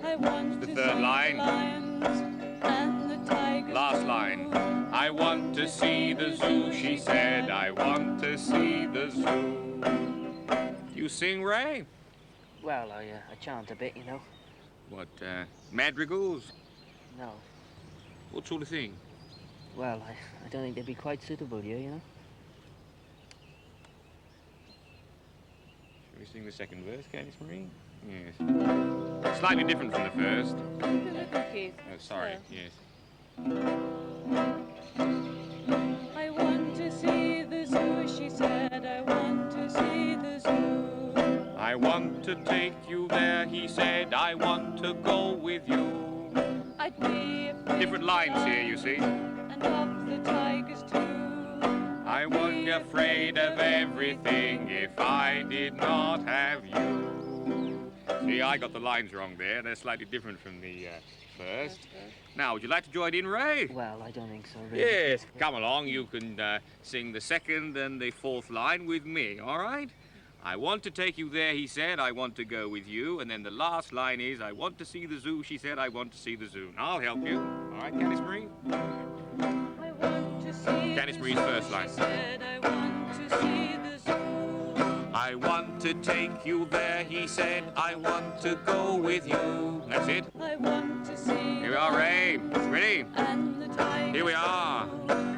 I want the to third see line. The lions and the tigers. Last line. I want to see the zoo, she said, I want to see the zoo. You sing, Ray? Well, I chant a bit, you know. What, madrigals? No. What sort of thing? Well, I don't think they'd be quite suitable here, you know. Shall we sing the second verse, Candice Marie? Yes. Slightly different from the first. Oh, sorry, yes. I want to see the zoo, she said, I want to see the zoo. I want to take you there, he said, I want to go with you. Different lines here, you see. And of the tigers too. I would be afraid of everything if I did not have you. See, I got the lines wrong there. They're slightly different from the first. Now, would you like to join in, Ray? Well, I don't think so, really. Yes, come along. You can sing the second and the fourth line with me, all right? I want to take you there, he said, I want to go with you. And then the last line is, I want to see the zoo, she said, I want to see the zoo. I'll help you. All right, Candice Marie? I want to see Candice Marie's first line. Said, I want to see the zoo. I want to take you there, he said, I want to go with you. That's it. I want to see. Here we are, Ray. Ready? And the tiger. Here we are.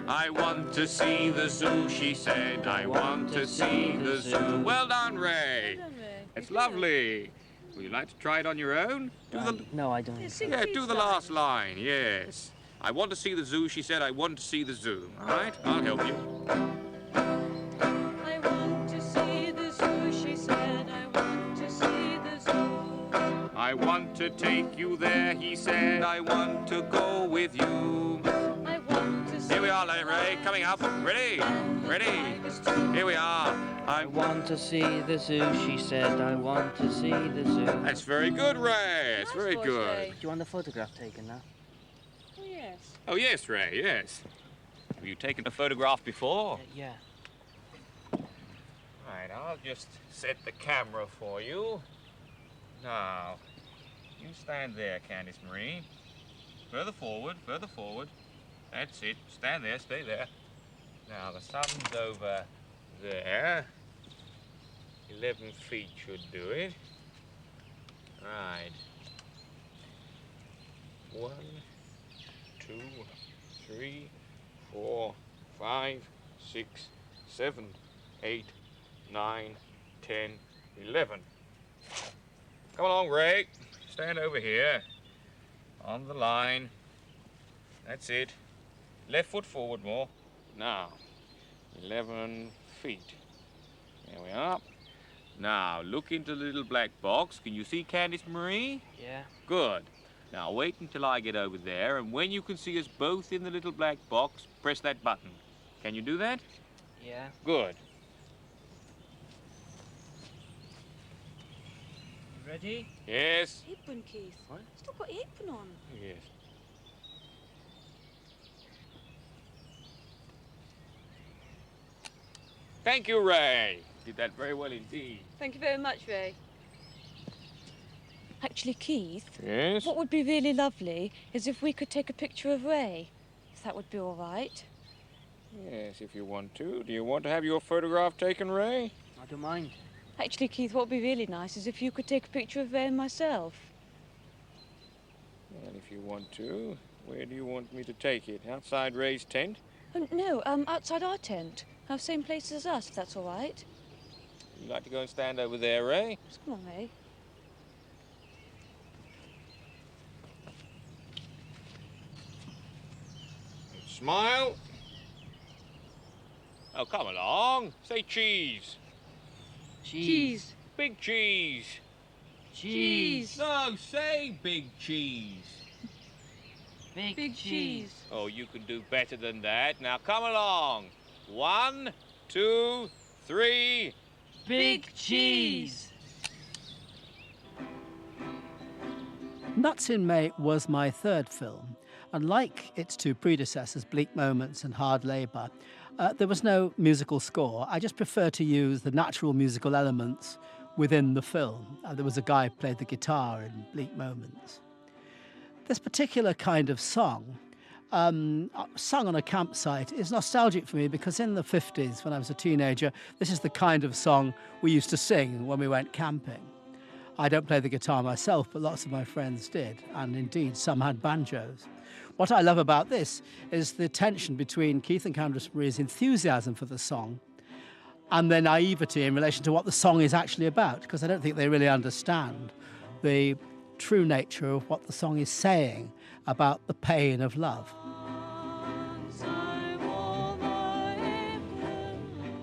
I want to see the zoo, she said. I want to see the zoo. Well done, Ray. Well done, Ray. It's lovely. Would you like to try it on your own? No, I don't. Yeah, do the last line, yes. I want to see the zoo, she said. I want to see the zoo. All right, I'll help you. I want to see the zoo, she said. I want to see the zoo. I want to take you there, he said. I want to go with you. I want to see Here we are, Lady Ray, coming up. Ready, ready. Here we are. I want to see the zoo, she said. I want to see the zoo. That's very good, Ray. It's very good. Do you want the photograph taken now? Oh, yes. Oh, yes, Ray, yes. Have you taken a photograph before? Yeah. Right, I'll just set the camera for you. Now, you stand there, Candice Marie. Further forward, further forward. That's it. Stand there, stay there. Now, the sun's over there. 11 feet should do it. Right. 1, 2, 3, 4, 5, 6, 7, 8, 9, 10, 11. Come along, Ray. Stand over here. On the line. That's it. Left foot forward more. Now, 11 feet. There we are. Now, look into the little black box. Can you see Candice Marie? Yeah. Good. Now, wait until I get over there, and when you can see us both in the little black box, press that button. Can you do that? Yeah. Good. Ready? Yes. Apron, Keith. What? Still got apron on. Yes. Thank you, Ray. Did that very well indeed. Thank you very much, Ray. Actually, Keith. Yes? What would be really lovely is if we could take a picture of Ray, if that would be all right. Yes, if you want to. Do you want to have your photograph taken, Ray? I don't mind. Actually, Keith, what would be really nice is if you could take a picture of Ray and myself. Well, if you want to. Where do you want me to take it? Outside Ray's tent? No, outside our tent. Same place as us, if that's all right. You'd like to go and stand over there, Ray? Just come on, Ray. Smile. Oh, come along. Say cheese. Cheese. Cheese. Big cheese. Cheese. No, say big cheese. Big cheese. Oh, you can do better than that. Now, come along. 1, 2, 3. Big cheese. Nuts in May was my third film. Unlike its two predecessors, Bleak Moments and Hard Labour, there was no musical score. I just prefer to use the natural musical elements within the film. There was a guy who played the guitar in Bleak Moments. This particular kind of song, sung on a campsite, is nostalgic for me because in the 50s, when I was a teenager, this is the kind of song we used to sing when we went camping. I don't play the guitar myself, but lots of my friends did, and indeed some had banjos. What I love about this is the tension between Keith and Candice Marie's enthusiasm for the song and their naivety in relation to what the song is actually about, because I don't think they really understand the true nature of what the song is saying about the pain of love.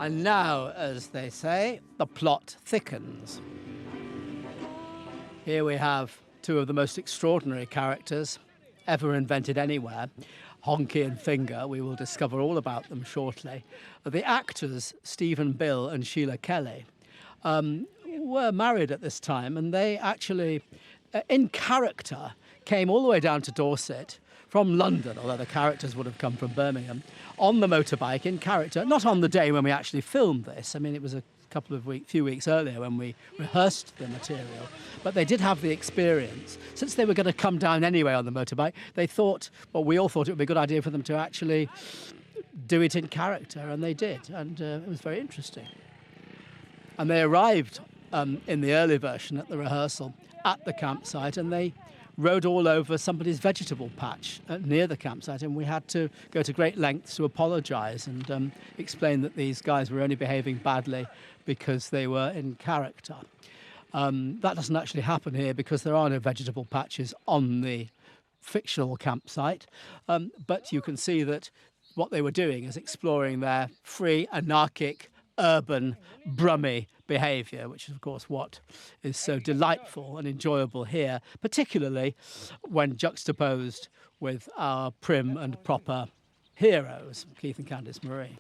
And now, as they say, the plot thickens. Here we have two of the most extraordinary characters ever invented anywhere, Honky and Finger. We will discover all about them shortly. The actors, Stephen Bill and Sheila Kelly, were married at this time, and they actually, in character, came all the way down to Dorset from London, although the characters would have come from Birmingham, on the motorbike in character, not on the day when we actually filmed this. I mean, it was a few weeks earlier when we rehearsed the material, but they did have the experience. Since they were going to come down anyway on the motorbike, they thought, well, we all thought it would be a good idea for them to actually do it in character, and they did, and it was very interesting. And they arrived in the early version at the rehearsal at the campsite, and they rode all over somebody's vegetable patch near the campsite, and we had to go to great lengths to apologise and explain that these guys were only behaving badly because they were in character. That doesn't actually happen here because there are no vegetable patches on the fictional campsite, but you can see that what they were doing is exploring their free, anarchic, urban, Brummy behaviour, which is, of course, what is so delightful and enjoyable here, particularly when juxtaposed with our prim and proper heroes, Keith and Candice Marie.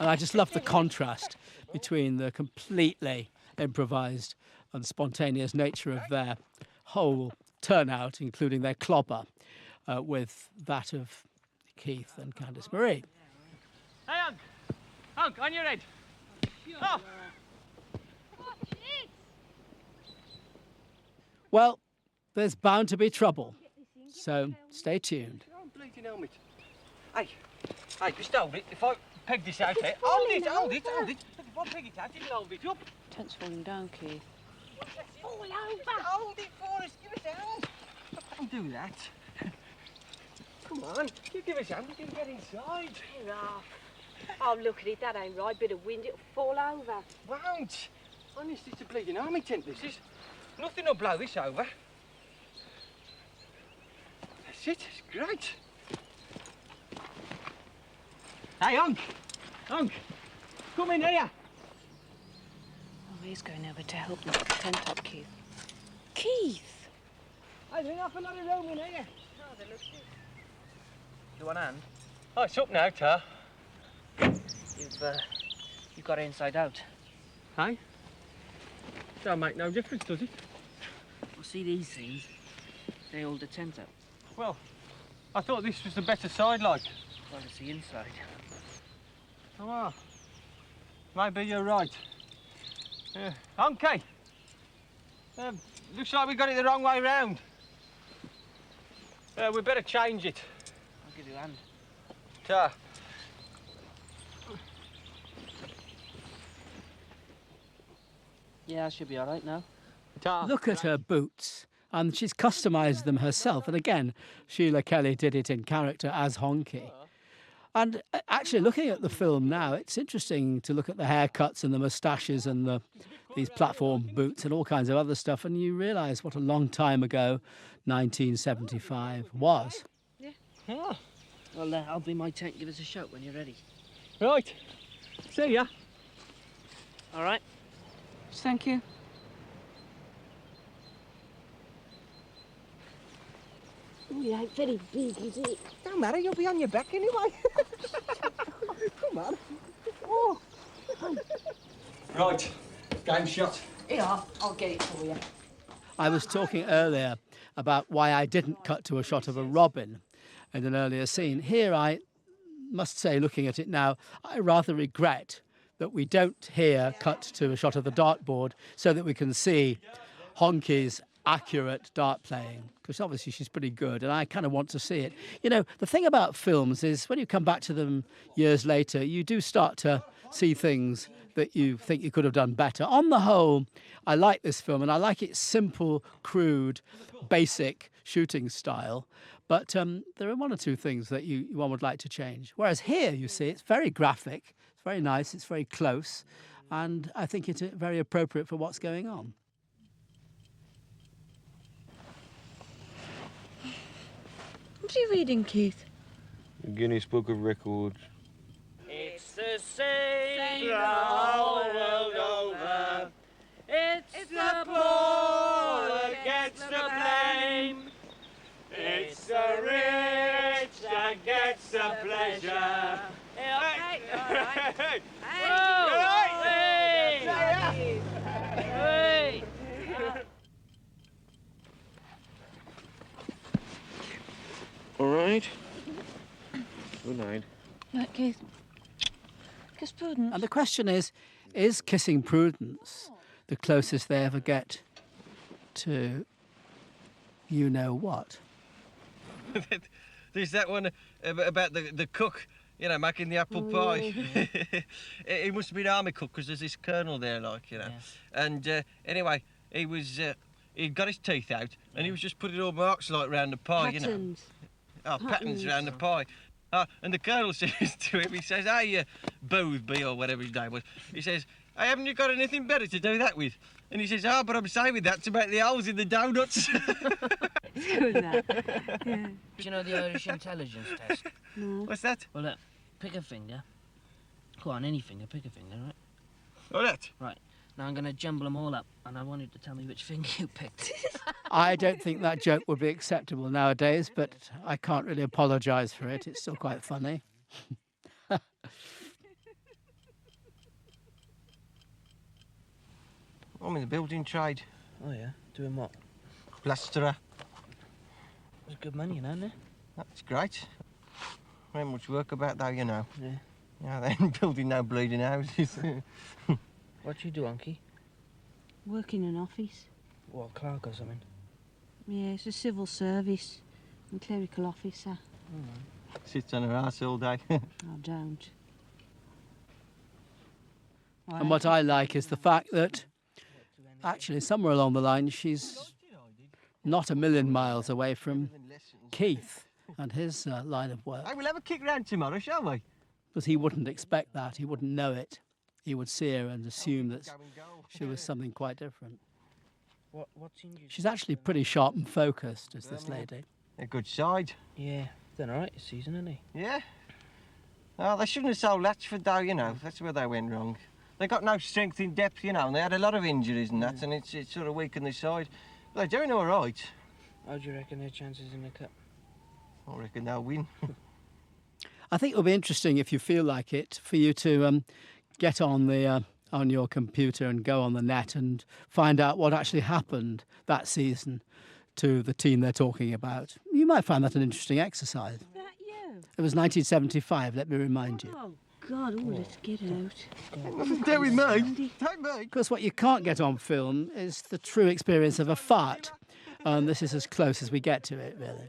And I just love the contrast between the completely improvised and spontaneous nature of their whole turnout, including their clobber, with that of Keith and Candice Marie. Hey, Hunk, on your head. Off. Well, there's bound to be trouble, so stay tuned. Hey, just hold it. If I peg this out here, hold it. If I peg it out, it'll hold it up. Tent's falling down, Keith. Fall over. Hold it for us. Give us a hand. Don't do that. Come on, you give us a hand. We can get inside. Oh, look at it. That ain't right. Bit of wind, it'll fall over. Won't. Honest, it's a bleeding army tent. This is. Nothing will blow this over. That's it. It's great. Hey, Hunk, come in here. He's going over to help lift the tent up, Keith. Keith! There's an awful lot of room in here. Oh, there looks good. You want a hand? Oh, it's up now, Tar. You've got it inside out. Hey? Don't make no difference, does it? Well, see these things? They hold the tent up. Well, I thought this was the better side, like. Well, it's the inside. Oh, well. Maybe you're right. Okay. Looks like we got it the wrong way round. We better change it. I'll give you a hand. Ta. Yeah, I should be all right now. Ta. Look at her boots. And she's customised them herself. And again, Sheila Kelly did it in character as Honky. And actually, looking at the film now, it's interesting to look at the haircuts and the moustaches and these platform boots and all kinds of other stuff, and you realise what a long time ago 1975 was. Yeah. Ah. Well, I'll be my tent. Give us a shout when you're ready. Right. See ya. All right. Thank you. We ain't very big, is it? Don't matter, you'll be on your back anyway. Come on. Oh. Right, game shot. Yeah, I'll get it for you. I was talking earlier about why I didn't cut to a shot of a robin in an earlier scene. Here I must say, looking at it now, I rather regret that we don't here cut to a shot of the dartboard so that we can see Honky's accurate dart playing, because obviously she's pretty good and I kind of want to see it. You know, the thing about films is when you come back to them years later, you do start to see things that you think you could have done better. On the whole, I like this film and I like its simple, crude, basic shooting style, but there are one or two things that one would like to change. Whereas here, you see, it's very graphic, it's very nice, it's very close, and I think it's very appropriate for what's going on. What are you reading, Keith? The Guinness Book of Records. It's the same the whole world over. It's the poor that gets the blame. It's the rich that gets the pleasure. Hey! Hey! Hey! Hey! All right. Good night. Right, Keith. Kiss Prudence. And the question is kissing Prudence the closest they ever get to you know what? There's that one about the cook, you know, making the apple pie. He must have been army cook because there's this colonel there, like, you know. Yes. And anyway, he was he'd got his teeth out and he was just putting all marks like round the pie, patterns. You know. Oh, patterns around the pie. And the colonel says to him, he says, hey, Boothby, or whatever his name was, he says, hey, haven't you got anything better to do that with? And he says, oh, but I'm saving that to make the holes in the doughnuts. It's good, that. Yeah. Do you know the Irish intelligence test? No. What's that? Well, look, pick a finger. Go on, any finger, pick a finger, right? All right. Right. Now I'm going to jumble them all up, and I want you to tell me which thing you picked. I don't think that joke would be acceptable nowadays, but I can't really apologise for it. It's still quite funny. I'm in the building trade. Oh, yeah? Doing what? Plasterer. There's good money, you know, isn't there? That's great. Very much work about, though, you know. Yeah. Yeah, they ain't building no bleeding houses. What do you do, Unky? Work in an office. What, clerk or something? Yeah, it's a civil service and clerical officer. Right. Sits on her arse all day. I don't. And what I like is the fact that, actually, somewhere along the line, she's not a million miles away from Keith and his line of work. Hey, we'll have a kick round tomorrow, shall we? Because he wouldn't expect that. He wouldn't know it. He would see her and assume that she was something quite different. She's actually pretty sharp and focused, is this lady. A good side. Yeah, done all right this season, isn't he? Yeah. Oh, they shouldn't have sold Latchford, though, you know. That's where they went wrong. They got no strength in depth, you know, and they had a lot of injuries and that, and it's sort of weakened the side. But they're doing all right. How do you reckon their chances in the cup? I reckon they'll win. I think it'll be interesting, if you feel like it, for you to get on the on your computer and go on the net and find out what actually happened that season to the team they're talking about. You might find that an interesting exercise. Is that you? It was 1975, let me remind you. Oh, God, let's get out. Nothing to do with me. Take me. Of course, what you can't get on film is the true experience of a fart. And this is as close as we get to it, really.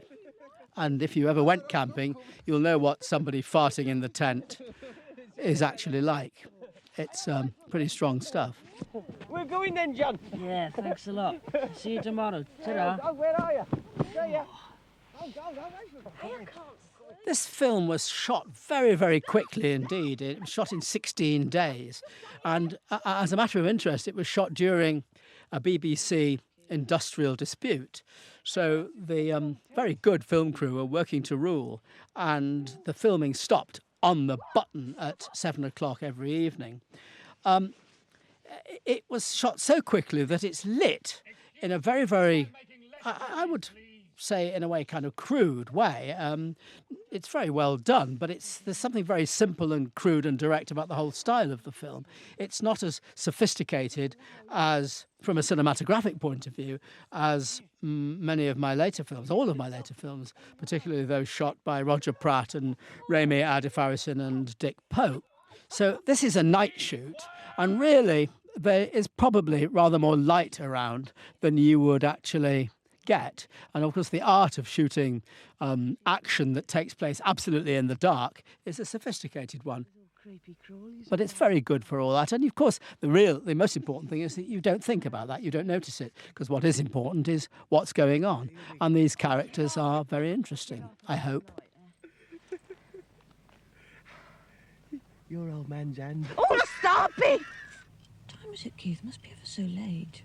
And if you ever went camping, you'll know what somebody farting in the tent is actually like. It's pretty strong stuff. We're going then, John. Yeah, thanks a lot. See you tomorrow. Ta-da. Oh, where are you? There you are. Oh, God, I can't see. This film was shot very, very quickly indeed. It was shot in 16 days. And as a matter of interest, it was shot during a BBC industrial dispute. So the very good film crew were working to rule, and the filming stopped on the button at 7 o'clock every evening. It was shot so quickly that it's lit in a very, very, I would say in a way, kind of crude way. It's very well done, but there's something very simple and crude and direct about the whole style of the film. It's not as sophisticated as, from a cinematographic point of view, as many of my later films, all of my later films, particularly those shot by Roger Pratt and Rami Adifarasin and Dick Pope. So this is a night shoot, and really there is probably rather more light around than you would actually get. And of course the art of shooting action that takes place absolutely in the dark is a sophisticated one. But it's very good for all that. And of course the most important thing is that you don't think about that, you don't notice it, because what is important is what's going on. And these characters are very interesting, I hope. Your old man's hand. Oh, stop it! What time is it, Keith? Must be ever so late.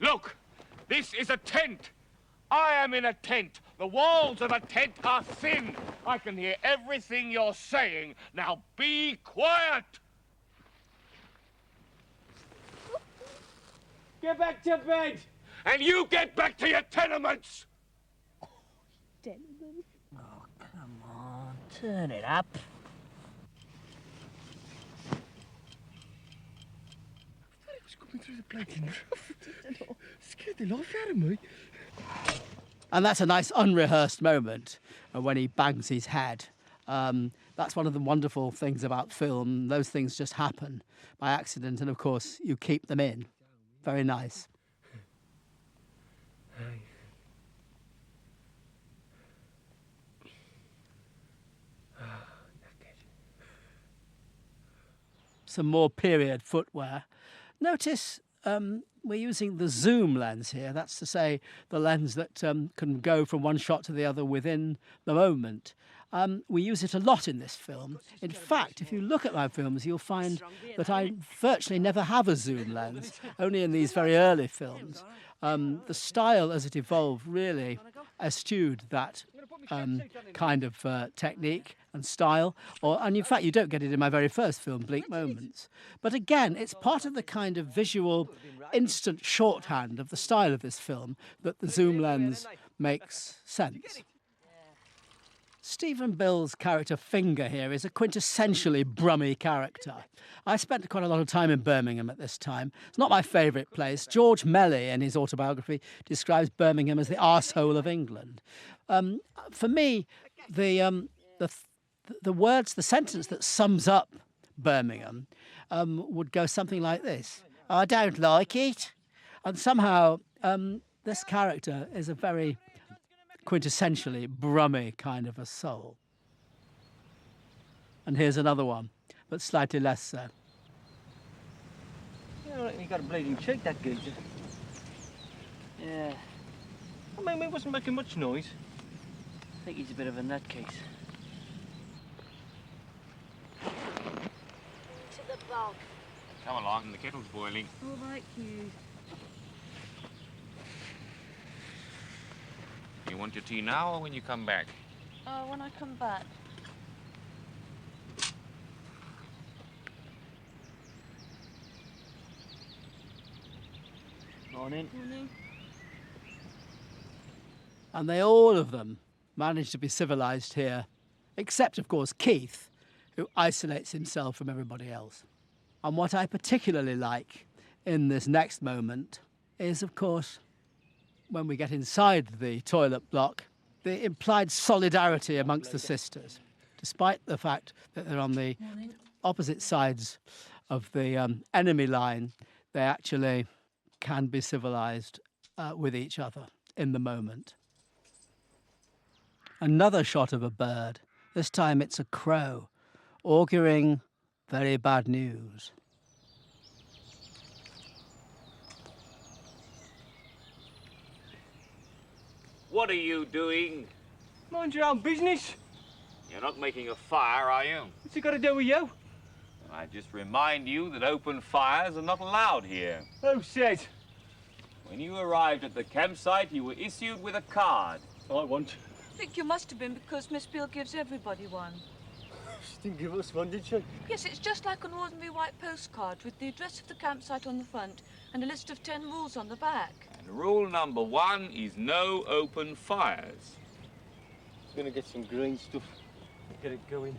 Look, this is a tent. I am in a tent. The walls of a tent are thin. I can hear everything you're saying. Now be quiet. Get back to bed. And you get back to your tenements. Oh, tenements. Oh, come on. Turn it up. Through the plating roof. Scared the life out of me. And that's a nice unrehearsed moment when he bangs his head. That's one of the wonderful things about film. Those things just happen by accident, and of course you keep them in. Very nice. Some more period footwear. Notice we're using the zoom lens here. That's to say the lens that can go from one shot to the other within the moment. We use it a lot in this film. In fact, if you look at my films, you'll find that I virtually never have a zoom lens, only in these very early films. The style as it evolved really eschewed that kind of technique and style, and in fact you don't get it in my very first film, Bleak Moments. But again, it's part of the kind of visual instant shorthand of the style of this film that the zoom lens makes sense. Stephen Bill's character Finger here is a quintessentially Brummy character. I spent quite a lot of time in Birmingham at this time. It's not my favourite place. George Melly, in his autobiography, describes Birmingham as the arsehole of England. For me, the sentence that sums up Birmingham would go something like this: I don't like it. And somehow this character is a very quintessentially Brummy kind of a soul. And here's another one, but slightly less so. You know, like you got a bleeding cheek, that good. Yeah. I mean, we wasn't making much noise. I think he's a bit of a nutcase. To the bog. Come along, the kettle's boiling. All right, you. You want your tea now or when you come back? Oh, when I come back. Morning. Morning. And they all of them manage to be civilised here, except, of course, Keith, who isolates himself from everybody else. And what I particularly like in this next moment is, of course, when we get inside the toilet block, the implied solidarity amongst the sisters, despite the fact that they're on the opposite sides of the enemy line. They actually can be civilised with each other in the moment. Another shot of a bird. This time it's a crow, auguring very bad news. What are you doing? Mind your own business. You're not making a fire, are you? What's it got to do with you? I just remind you that open fires are not allowed here. Who says? When you arrived at the campsite, you were issued with a card. I want. I think you must have been, because Miss Beale gives everybody one. She didn't give us one, did she? Yes, it's just like an ordinary white postcard with the address of the campsite on the front and a list of 10 rules on the back. And rule number 1 is no open fires. I'm going to get some green stuff, get it going.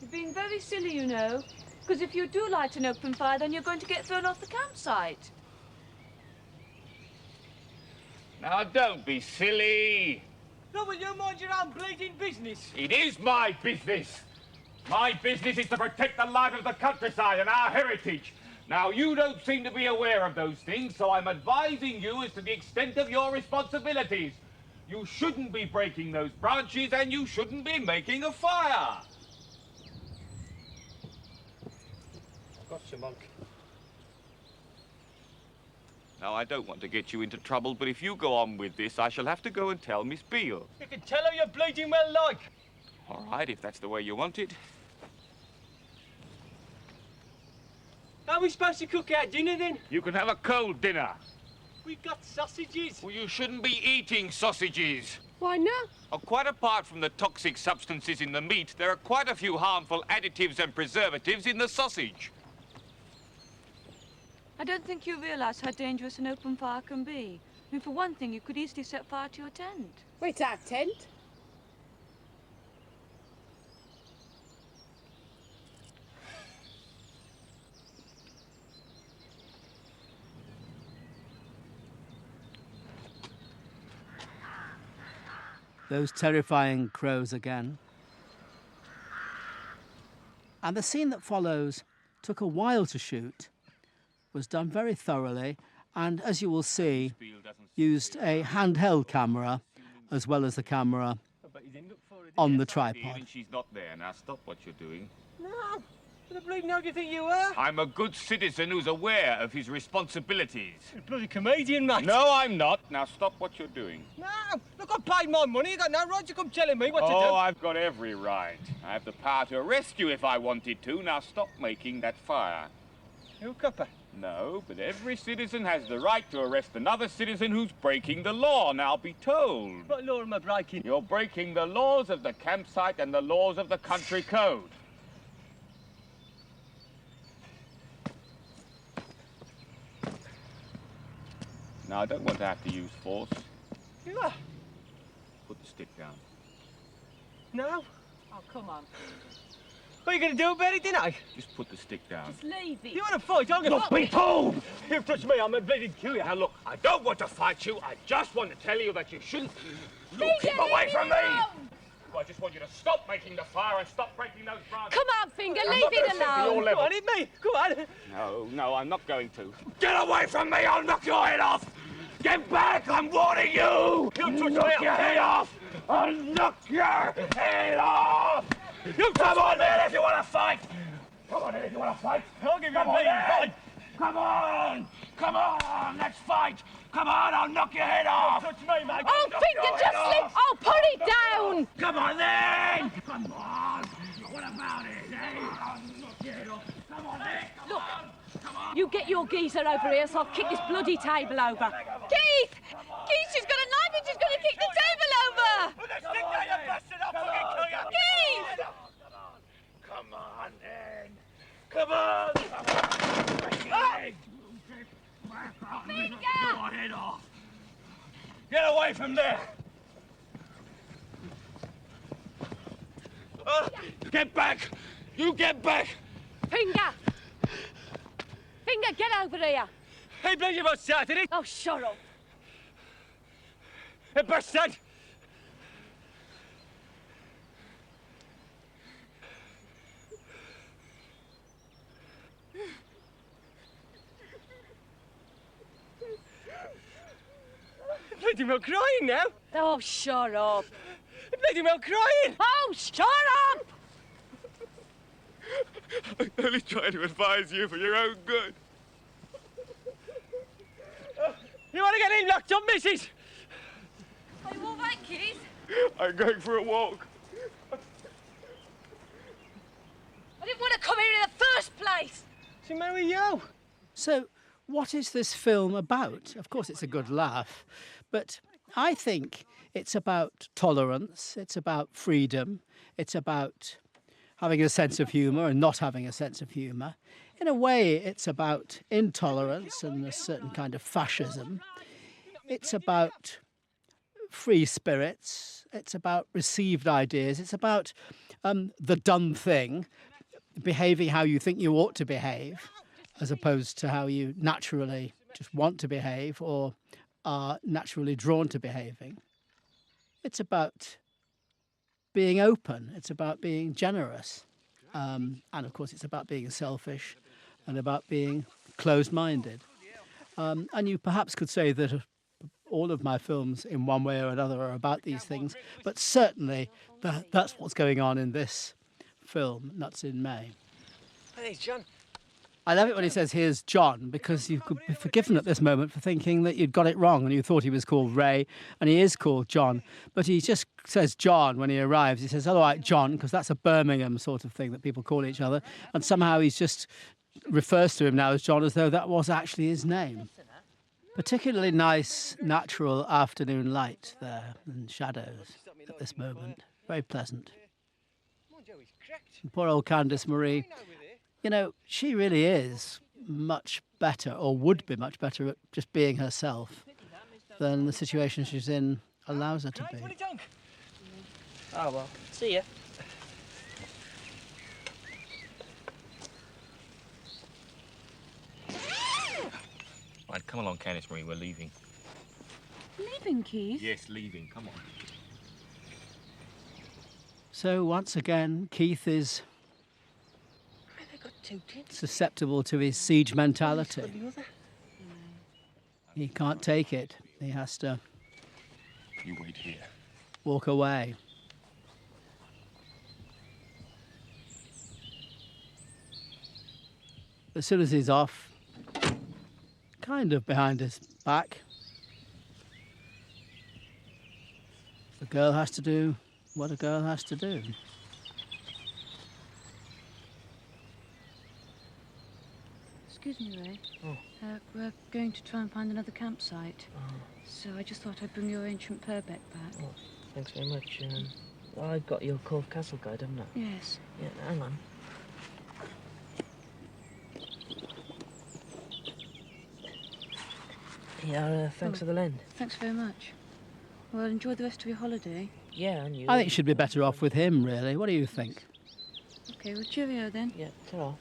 You've been very silly, you know, because if you do light an open fire, then you're going to get thrown off the campsite. Now, don't be silly. No, will you mind your own bleeding business? It is my business. My business is to protect the life of the countryside and our heritage. Now, you don't seem to be aware of those things, so I'm advising you as to the extent of your responsibilities. You shouldn't be breaking those branches and you shouldn't be making a fire. Gotcha, monk. Now, I don't want to get you into trouble, but if you go on with this, I shall have to go and tell Miss Beale. You can tell her you're bleeding well like. All right, if that's the way you want it. How are we supposed to cook our dinner, then? You can have a cold dinner. We've got sausages. Well, you shouldn't be eating sausages. Why not? Oh, quite apart from the toxic substances in the meat, there are quite a few harmful additives and preservatives in the sausage. I don't think you realise how dangerous an open fire can be. I mean, for one thing, you could easily set fire to your tent. Well, it's our tent. Those terrifying crows again. And the scene that follows took a while to shoot, was done very thoroughly, and as you will see, used a handheld camera as well as the camera on the tripod. She's not there. Now stop what you're doing. No, what the bleeding hell do you think you are? I'm a good citizen who's aware of his responsibilities. You're a bloody comedian, mate. No, I'm not. Now stop what you're doing. No, Look, I paid my money. You got no right to come telling me what to do. Oh, I've got every right. I have the power to arrest you if I wanted to. Now stop making that fire. You copper? No, but every citizen has the right to arrest another citizen who's breaking the law. Now be told. What law am I breaking? You're breaking the laws of the campsite and the laws of the country code. Now, I don't want to have to use force. You are. Put the stick down. No? Oh, come on. What are you going to do about it, didn't I? Just put the stick down. Just leave it. You want to fight? I'm going to... Look, be told! You touch me, I'm going to bleeding kill you. Now, look, I don't want to fight you. I just want to tell you that you shouldn't... Look, keep away from me! I just want you to stop making the fire and stop breaking those branches. Come on, Finger, leave it alone. Come on, hit me. Come on. No, I'm not going to. Get away from me, I'll knock your head off. Get back, I'm warning you. You knock your head off. I'll knock your head off. You come on, man, if you want to fight. Come on, if you want to fight. I'll give you a bleeding. Come on. Come on, let's fight. Come on, I'll knock your head off. Don't touch me, mate. Oh, Finger, just slip. I'll put it down. Come on, then. Come on. What about it, eh? I'll knock your head off. Come on, then. Look, you get your geezer over here, so I'll kick this bloody table over. Keith! Keith, she's got a knife and she's going to kick the table over. Put the stick down, you bastard. I'll fucking kill you. Keith! Come on, then. Come on. Finger! Your head off! Get away from there! Get back! You get back! Finger! Finger, get over here! Hey, bloody about Saturday! Oh, shut up! Hey, bastard! Bloody well crying now. Oh, shut up. Bloody well crying. Oh, shut up! I'm only trying to advise you for your own good. You want to get in locked up, missus? Are you all right, kids? I'm going for a walk. I didn't want to come here in the first place. To marry you. So, what is this film about? Of course, it's a good laugh. But I think it's about tolerance, it's about freedom, it's about having a sense of humour and not having a sense of humour. In a way, it's about intolerance and a certain kind of fascism. It's about free spirits, it's about received ideas, it's about the dumb thing, behaving how you think you ought to behave, as opposed to how you naturally just want to behave or are naturally drawn to behaving. It's about being open, it's about being generous, and of course it's about being selfish and about being closed-minded. And you perhaps could say that all of my films in one way or another are about these things, but certainly that's what's going on in this film, Nuts in May. Hey, John. I love it when he says, here's John, because you could be forgiven at this moment for thinking that you'd got it wrong and you thought he was called Ray, and he is called John. But he just says John when he arrives. He says, all right, John, because that's a Birmingham sort of thing that people call each other. And somehow he just refers to him now as John as though that was actually his name. Particularly nice, natural afternoon light there and shadows at this moment. Very pleasant. And poor old Candice Marie. You know, she really is much better, or would be much better at just being herself than the situation she's in allows her to be. Oh, well. See ya. Right, come along, Candice Marie, we're leaving. Leaving, Keith? Yes, leaving, come on. So, once again, Keith is susceptible to his siege mentality. He can't take it. He has to you wait here. Walk away. As soon as he's off, kind of behind his back, A girl has to do what a girl has to do. Excuse me, Ray. Oh. We're going to try and find another campsite. Oh. So I just thought I'd bring your ancient Purbeck back. Oh, thanks very much. I got your Corfe Castle guide, haven't I? Yes. Yeah, hang on. Yeah, thanks for the lend. Thanks very much. Well, enjoy the rest of your holiday. Yeah, and you. I think you should be better off with him, really. What do you think? OK, well, cheerio then. Yeah, ta-ra.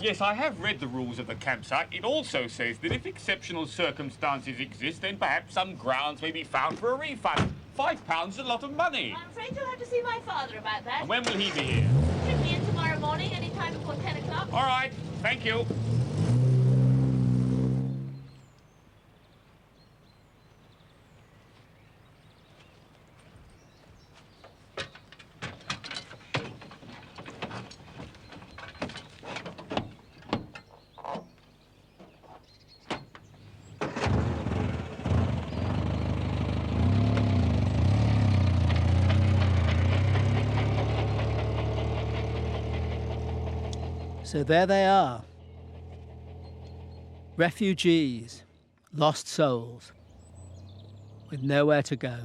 Yes, I have read the rules of the campsite. It also says that if exceptional circumstances exist, then perhaps some grounds may be found for a refund. £5 is a lot of money. I'm afraid you'll have to see my father about that. And when will he be here? Should be in tomorrow morning, any time before 10 o'clock. All right, thank you. So there they are, refugees, lost souls, with nowhere to go. I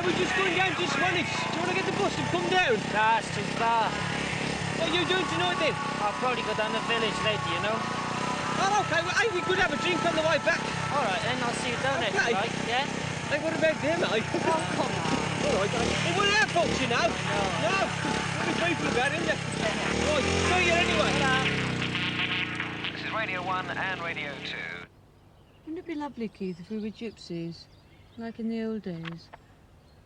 was just going down to Swanage. Do you want to get the bus and come down? Nah, it's too far. What are you doing tonight then? I'll probably go down the village later, you know. Oh, OK, well, hey, we could have a drink on the way back. All right, then, I'll see you down there, right? Yeah? Hey, what about them, mate? Oh, come on. All right, it wasn't our fault, you know. No. No. We've been people about, haven't we? Yeah. Right, see you anyway. Hello. This is Radio 1 and Radio 2. Wouldn't it be lovely, Keith, if we were gypsies, like in the old days?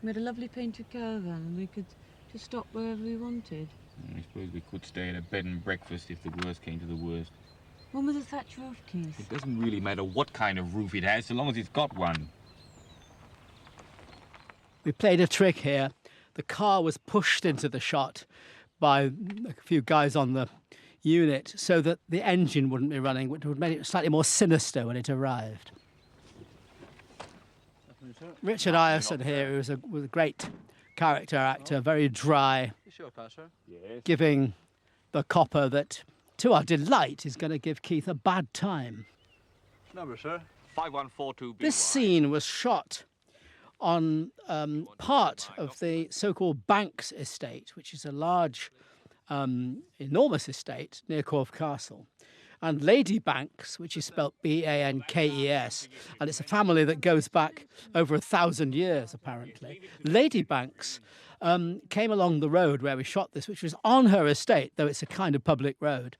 We had a lovely painted caravan and we could just stop wherever we wanted. I suppose we could stay at a bed and breakfast if the worst came to the worst. One with a thatch roof, Keith. It doesn't really matter what kind of roof it has, so long as it's got one. We played a trick here. The car was pushed into the shot by a few guys on the unit so that the engine wouldn't be running, which would make it slightly more sinister when it arrived. Richard Ireson here, who was a great character actor, very dry, giving the copper that, to our delight, is going to give Keith a bad time. Number, sir. 5142B. This scene was shot on part of the so-called Bankes estate, which is a large, enormous estate near Corfe Castle. And Lady Bankes, which is spelt B-A-N-K-E-S, and it's a family that goes back over 1,000 years, apparently. Lady Bankes came along the road where we shot this, which was on her estate, though it's a kind of public road,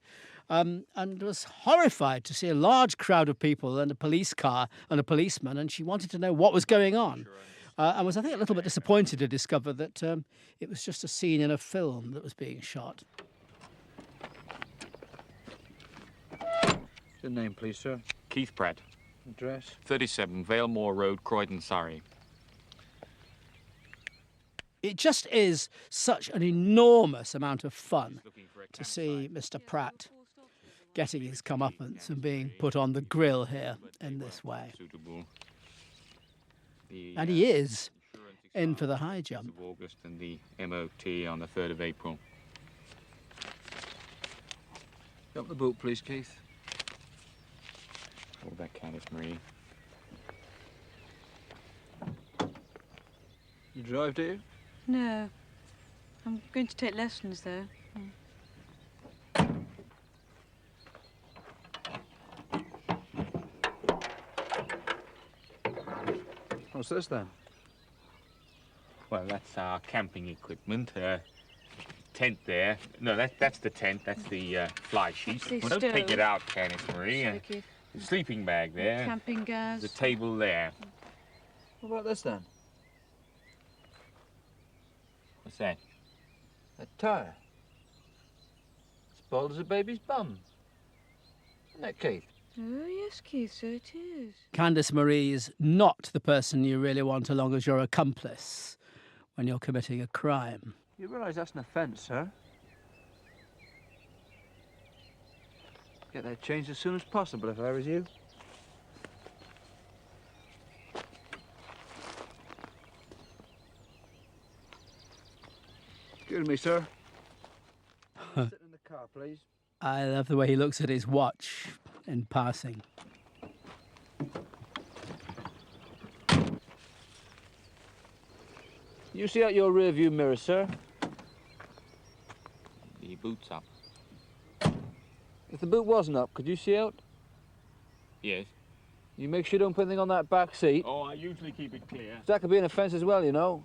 and was horrified to see a large crowd of people and a police car and a policeman, and she wanted to know what was going on. And was, I think, a little bit disappointed to discover that it was just a scene in a film that was being shot. Your name, please, sir? Keith Pratt. Address? 37 Valemore Road, Croydon, Surrey. It just is such an enormous amount of fun to see Mr. Pratt getting his comeuppance and being put on the grill here in this way. And he is in for the high jump. August and the MOT on the 3rd of April. Up the boot, please, Keith. Oh, that kind of Marie. You drive, do you? No. I'm going to take lessons, though. Mm. What's this, then? Well, that's our camping equipment. Tent there. No, that's the tent. That's the fly sheet. Well, don't take it out, Candice Marie. Sorry, sleeping bag there. Camping gas. The table there. What about this then? What's that? A tyre. It's bald as a baby's bum. Isn't that, Keith? Oh, yes, Keith, so it is. Candice Marie is not the person you really want along as your accomplice when you're committing a crime. You realise that's an offence, sir? Get that changed as soon as possible, if I was you. Excuse me, sir. Sit in the car, please. I love the way he looks at his watch in passing. You see out your rear view mirror, sir? The boot's up. If the boot wasn't up, could you see out? Yes. You make sure you don't put anything on that back seat. Oh, I usually keep it clear. That could be an offence as well, you know.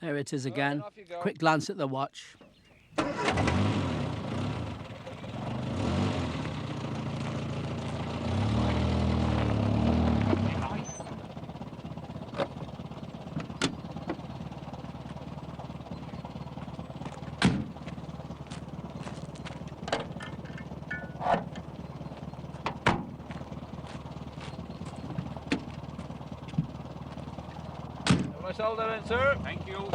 There it is again. Quick glance at the watch. That in, sir. Thank you.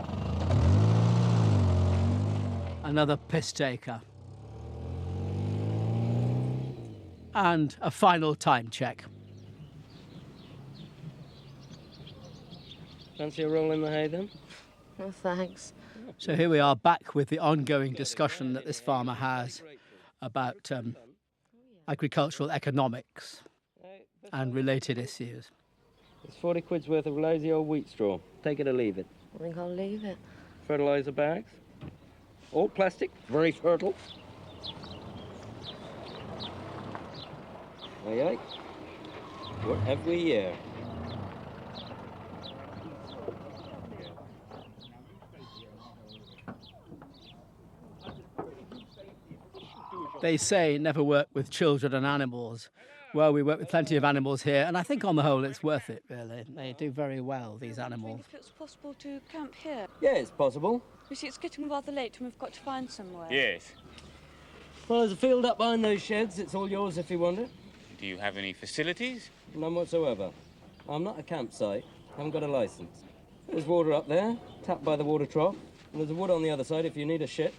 Another piss taker. And a final time check. Fancy a roll in the hay then? No, thanks. So here we are back with the ongoing discussion that this farmer has about agricultural economics and related issues. It's 40 quid's worth of lousy old wheat straw. Take it or leave it? I think I'll leave it. Fertiliser bags. All plastic, very fertile. Aye, aye. What every year. They say never work with children and animals. Well, we work with plenty of animals here, and I think on the whole it's worth it, really. They do very well, these animals. Do you think it's possible to camp here? Yeah, it's possible. You see, it's getting rather late and we've got to find somewhere. Yes. Well, there's a field up behind those sheds. It's all yours if you want it. Do you have any facilities? None whatsoever. I'm not a campsite. I haven't got a licence. There's water up there, tapped by the water trough, and there's a wood on the other side if you need a shit.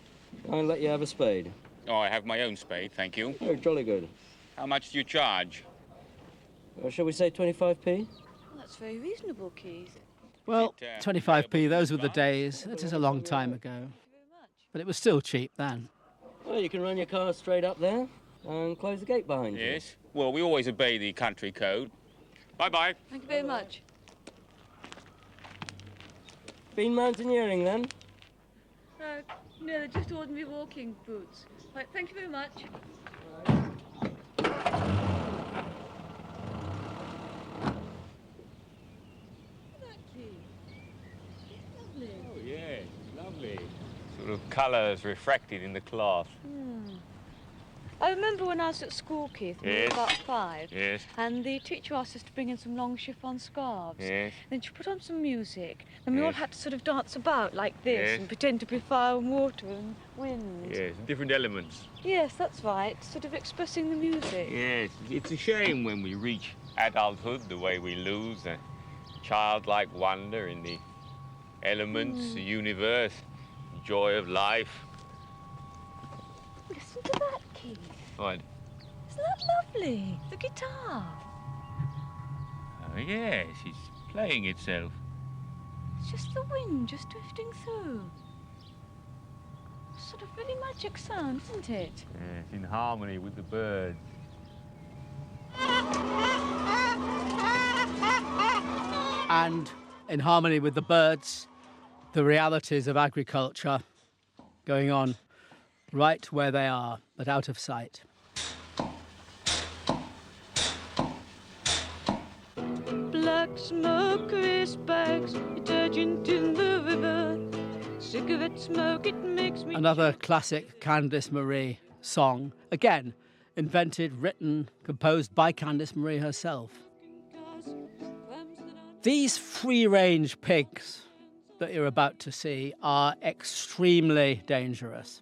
I'll let you have a spade. Oh, I have my own spade, thank you. Oh, jolly good. How much do you charge? Well, shall we say 25p? Well, that's very reasonable, Keith. Well, 25p, those were the days. That is a long time ago. But it was still cheap then. Well, you can run your car straight up there and close the gate behind you. Yes. Well, we always obey the country code. Bye-bye. Thank you very much. Been mountaineering, then? No, they're just ordinary walking boots. Right, thank you very much. Sort of colours refracted in the cloth. Mm. I remember when I was at school, Keith, when yes. I was about 5, yes. and the teacher asked us to bring in some long chiffon scarves. Yes. Then she put on some music, and we yes. all had to sort of dance about like this yes. and pretend to be fire and water and wind. Yes, different elements. Yes, that's right, sort of expressing the music. Yes, it's a shame when we reach adulthood the way we lose a childlike wonder in the elements, the universe. Joy of life. Listen to that, Keith. What? Isn't that lovely? The guitar. Oh, yes, it's playing itself. It's just the wind just drifting through. It's sort of really magic sound, isn't it? Yes, yeah, it's in harmony with the birds. And in harmony with the birds, the realities of agriculture going on right where they are, but out of sight. Black smoke, grease bags, detergent in the river, cigarette smoke, it makes me... Another classic Candice Marie song, again, invented, written, composed by Candice Marie herself. These free-range pigs that you're about to see are extremely dangerous.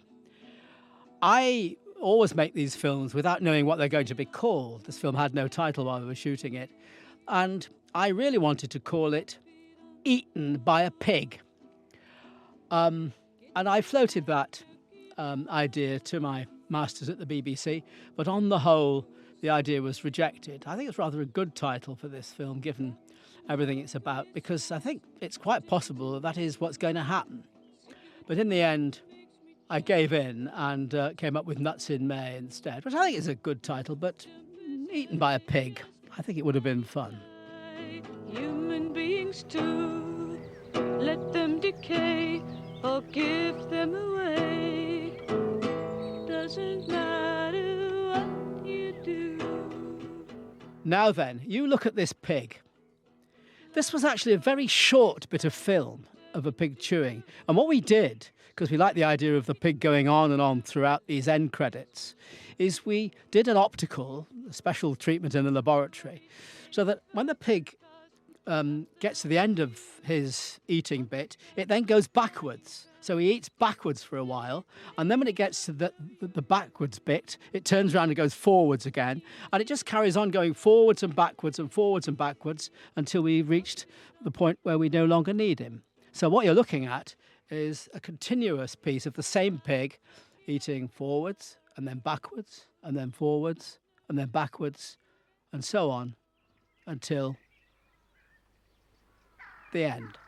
I always make these films without knowing what they're going to be called. This film had no title while we were shooting it. And I really wanted to call it Eaten by a Pig. And I floated that idea to my masters at the BBC, but on the whole, the idea was rejected. I think it's rather a good title for this film, given everything it's about, because I think it's quite possible that is what's going to happen. But in the end, I gave in and came up with Nuts in May instead, which I think is a good title, but Eaten by a Pig, I think it would have been fun. Human beings too, let them decay or give them away. Doesn't matter what you do. Now then, you look at this pig. This was actually a very short bit of film of a pig chewing. And what we did, because we like the idea of the pig going on and on throughout these end credits, is we did an optical, a special treatment in the laboratory, so that when the pig gets to the end of his eating bit, it then goes backwards. So he eats backwards for a while, and then when it gets to the backwards bit, it turns around and goes forwards again, and it just carries on going forwards and backwards and forwards and backwards until we reached the point where we no longer need him. So what you're looking at is a continuous piece of the same pig eating forwards and then backwards and then forwards and then backwards and so on until the end.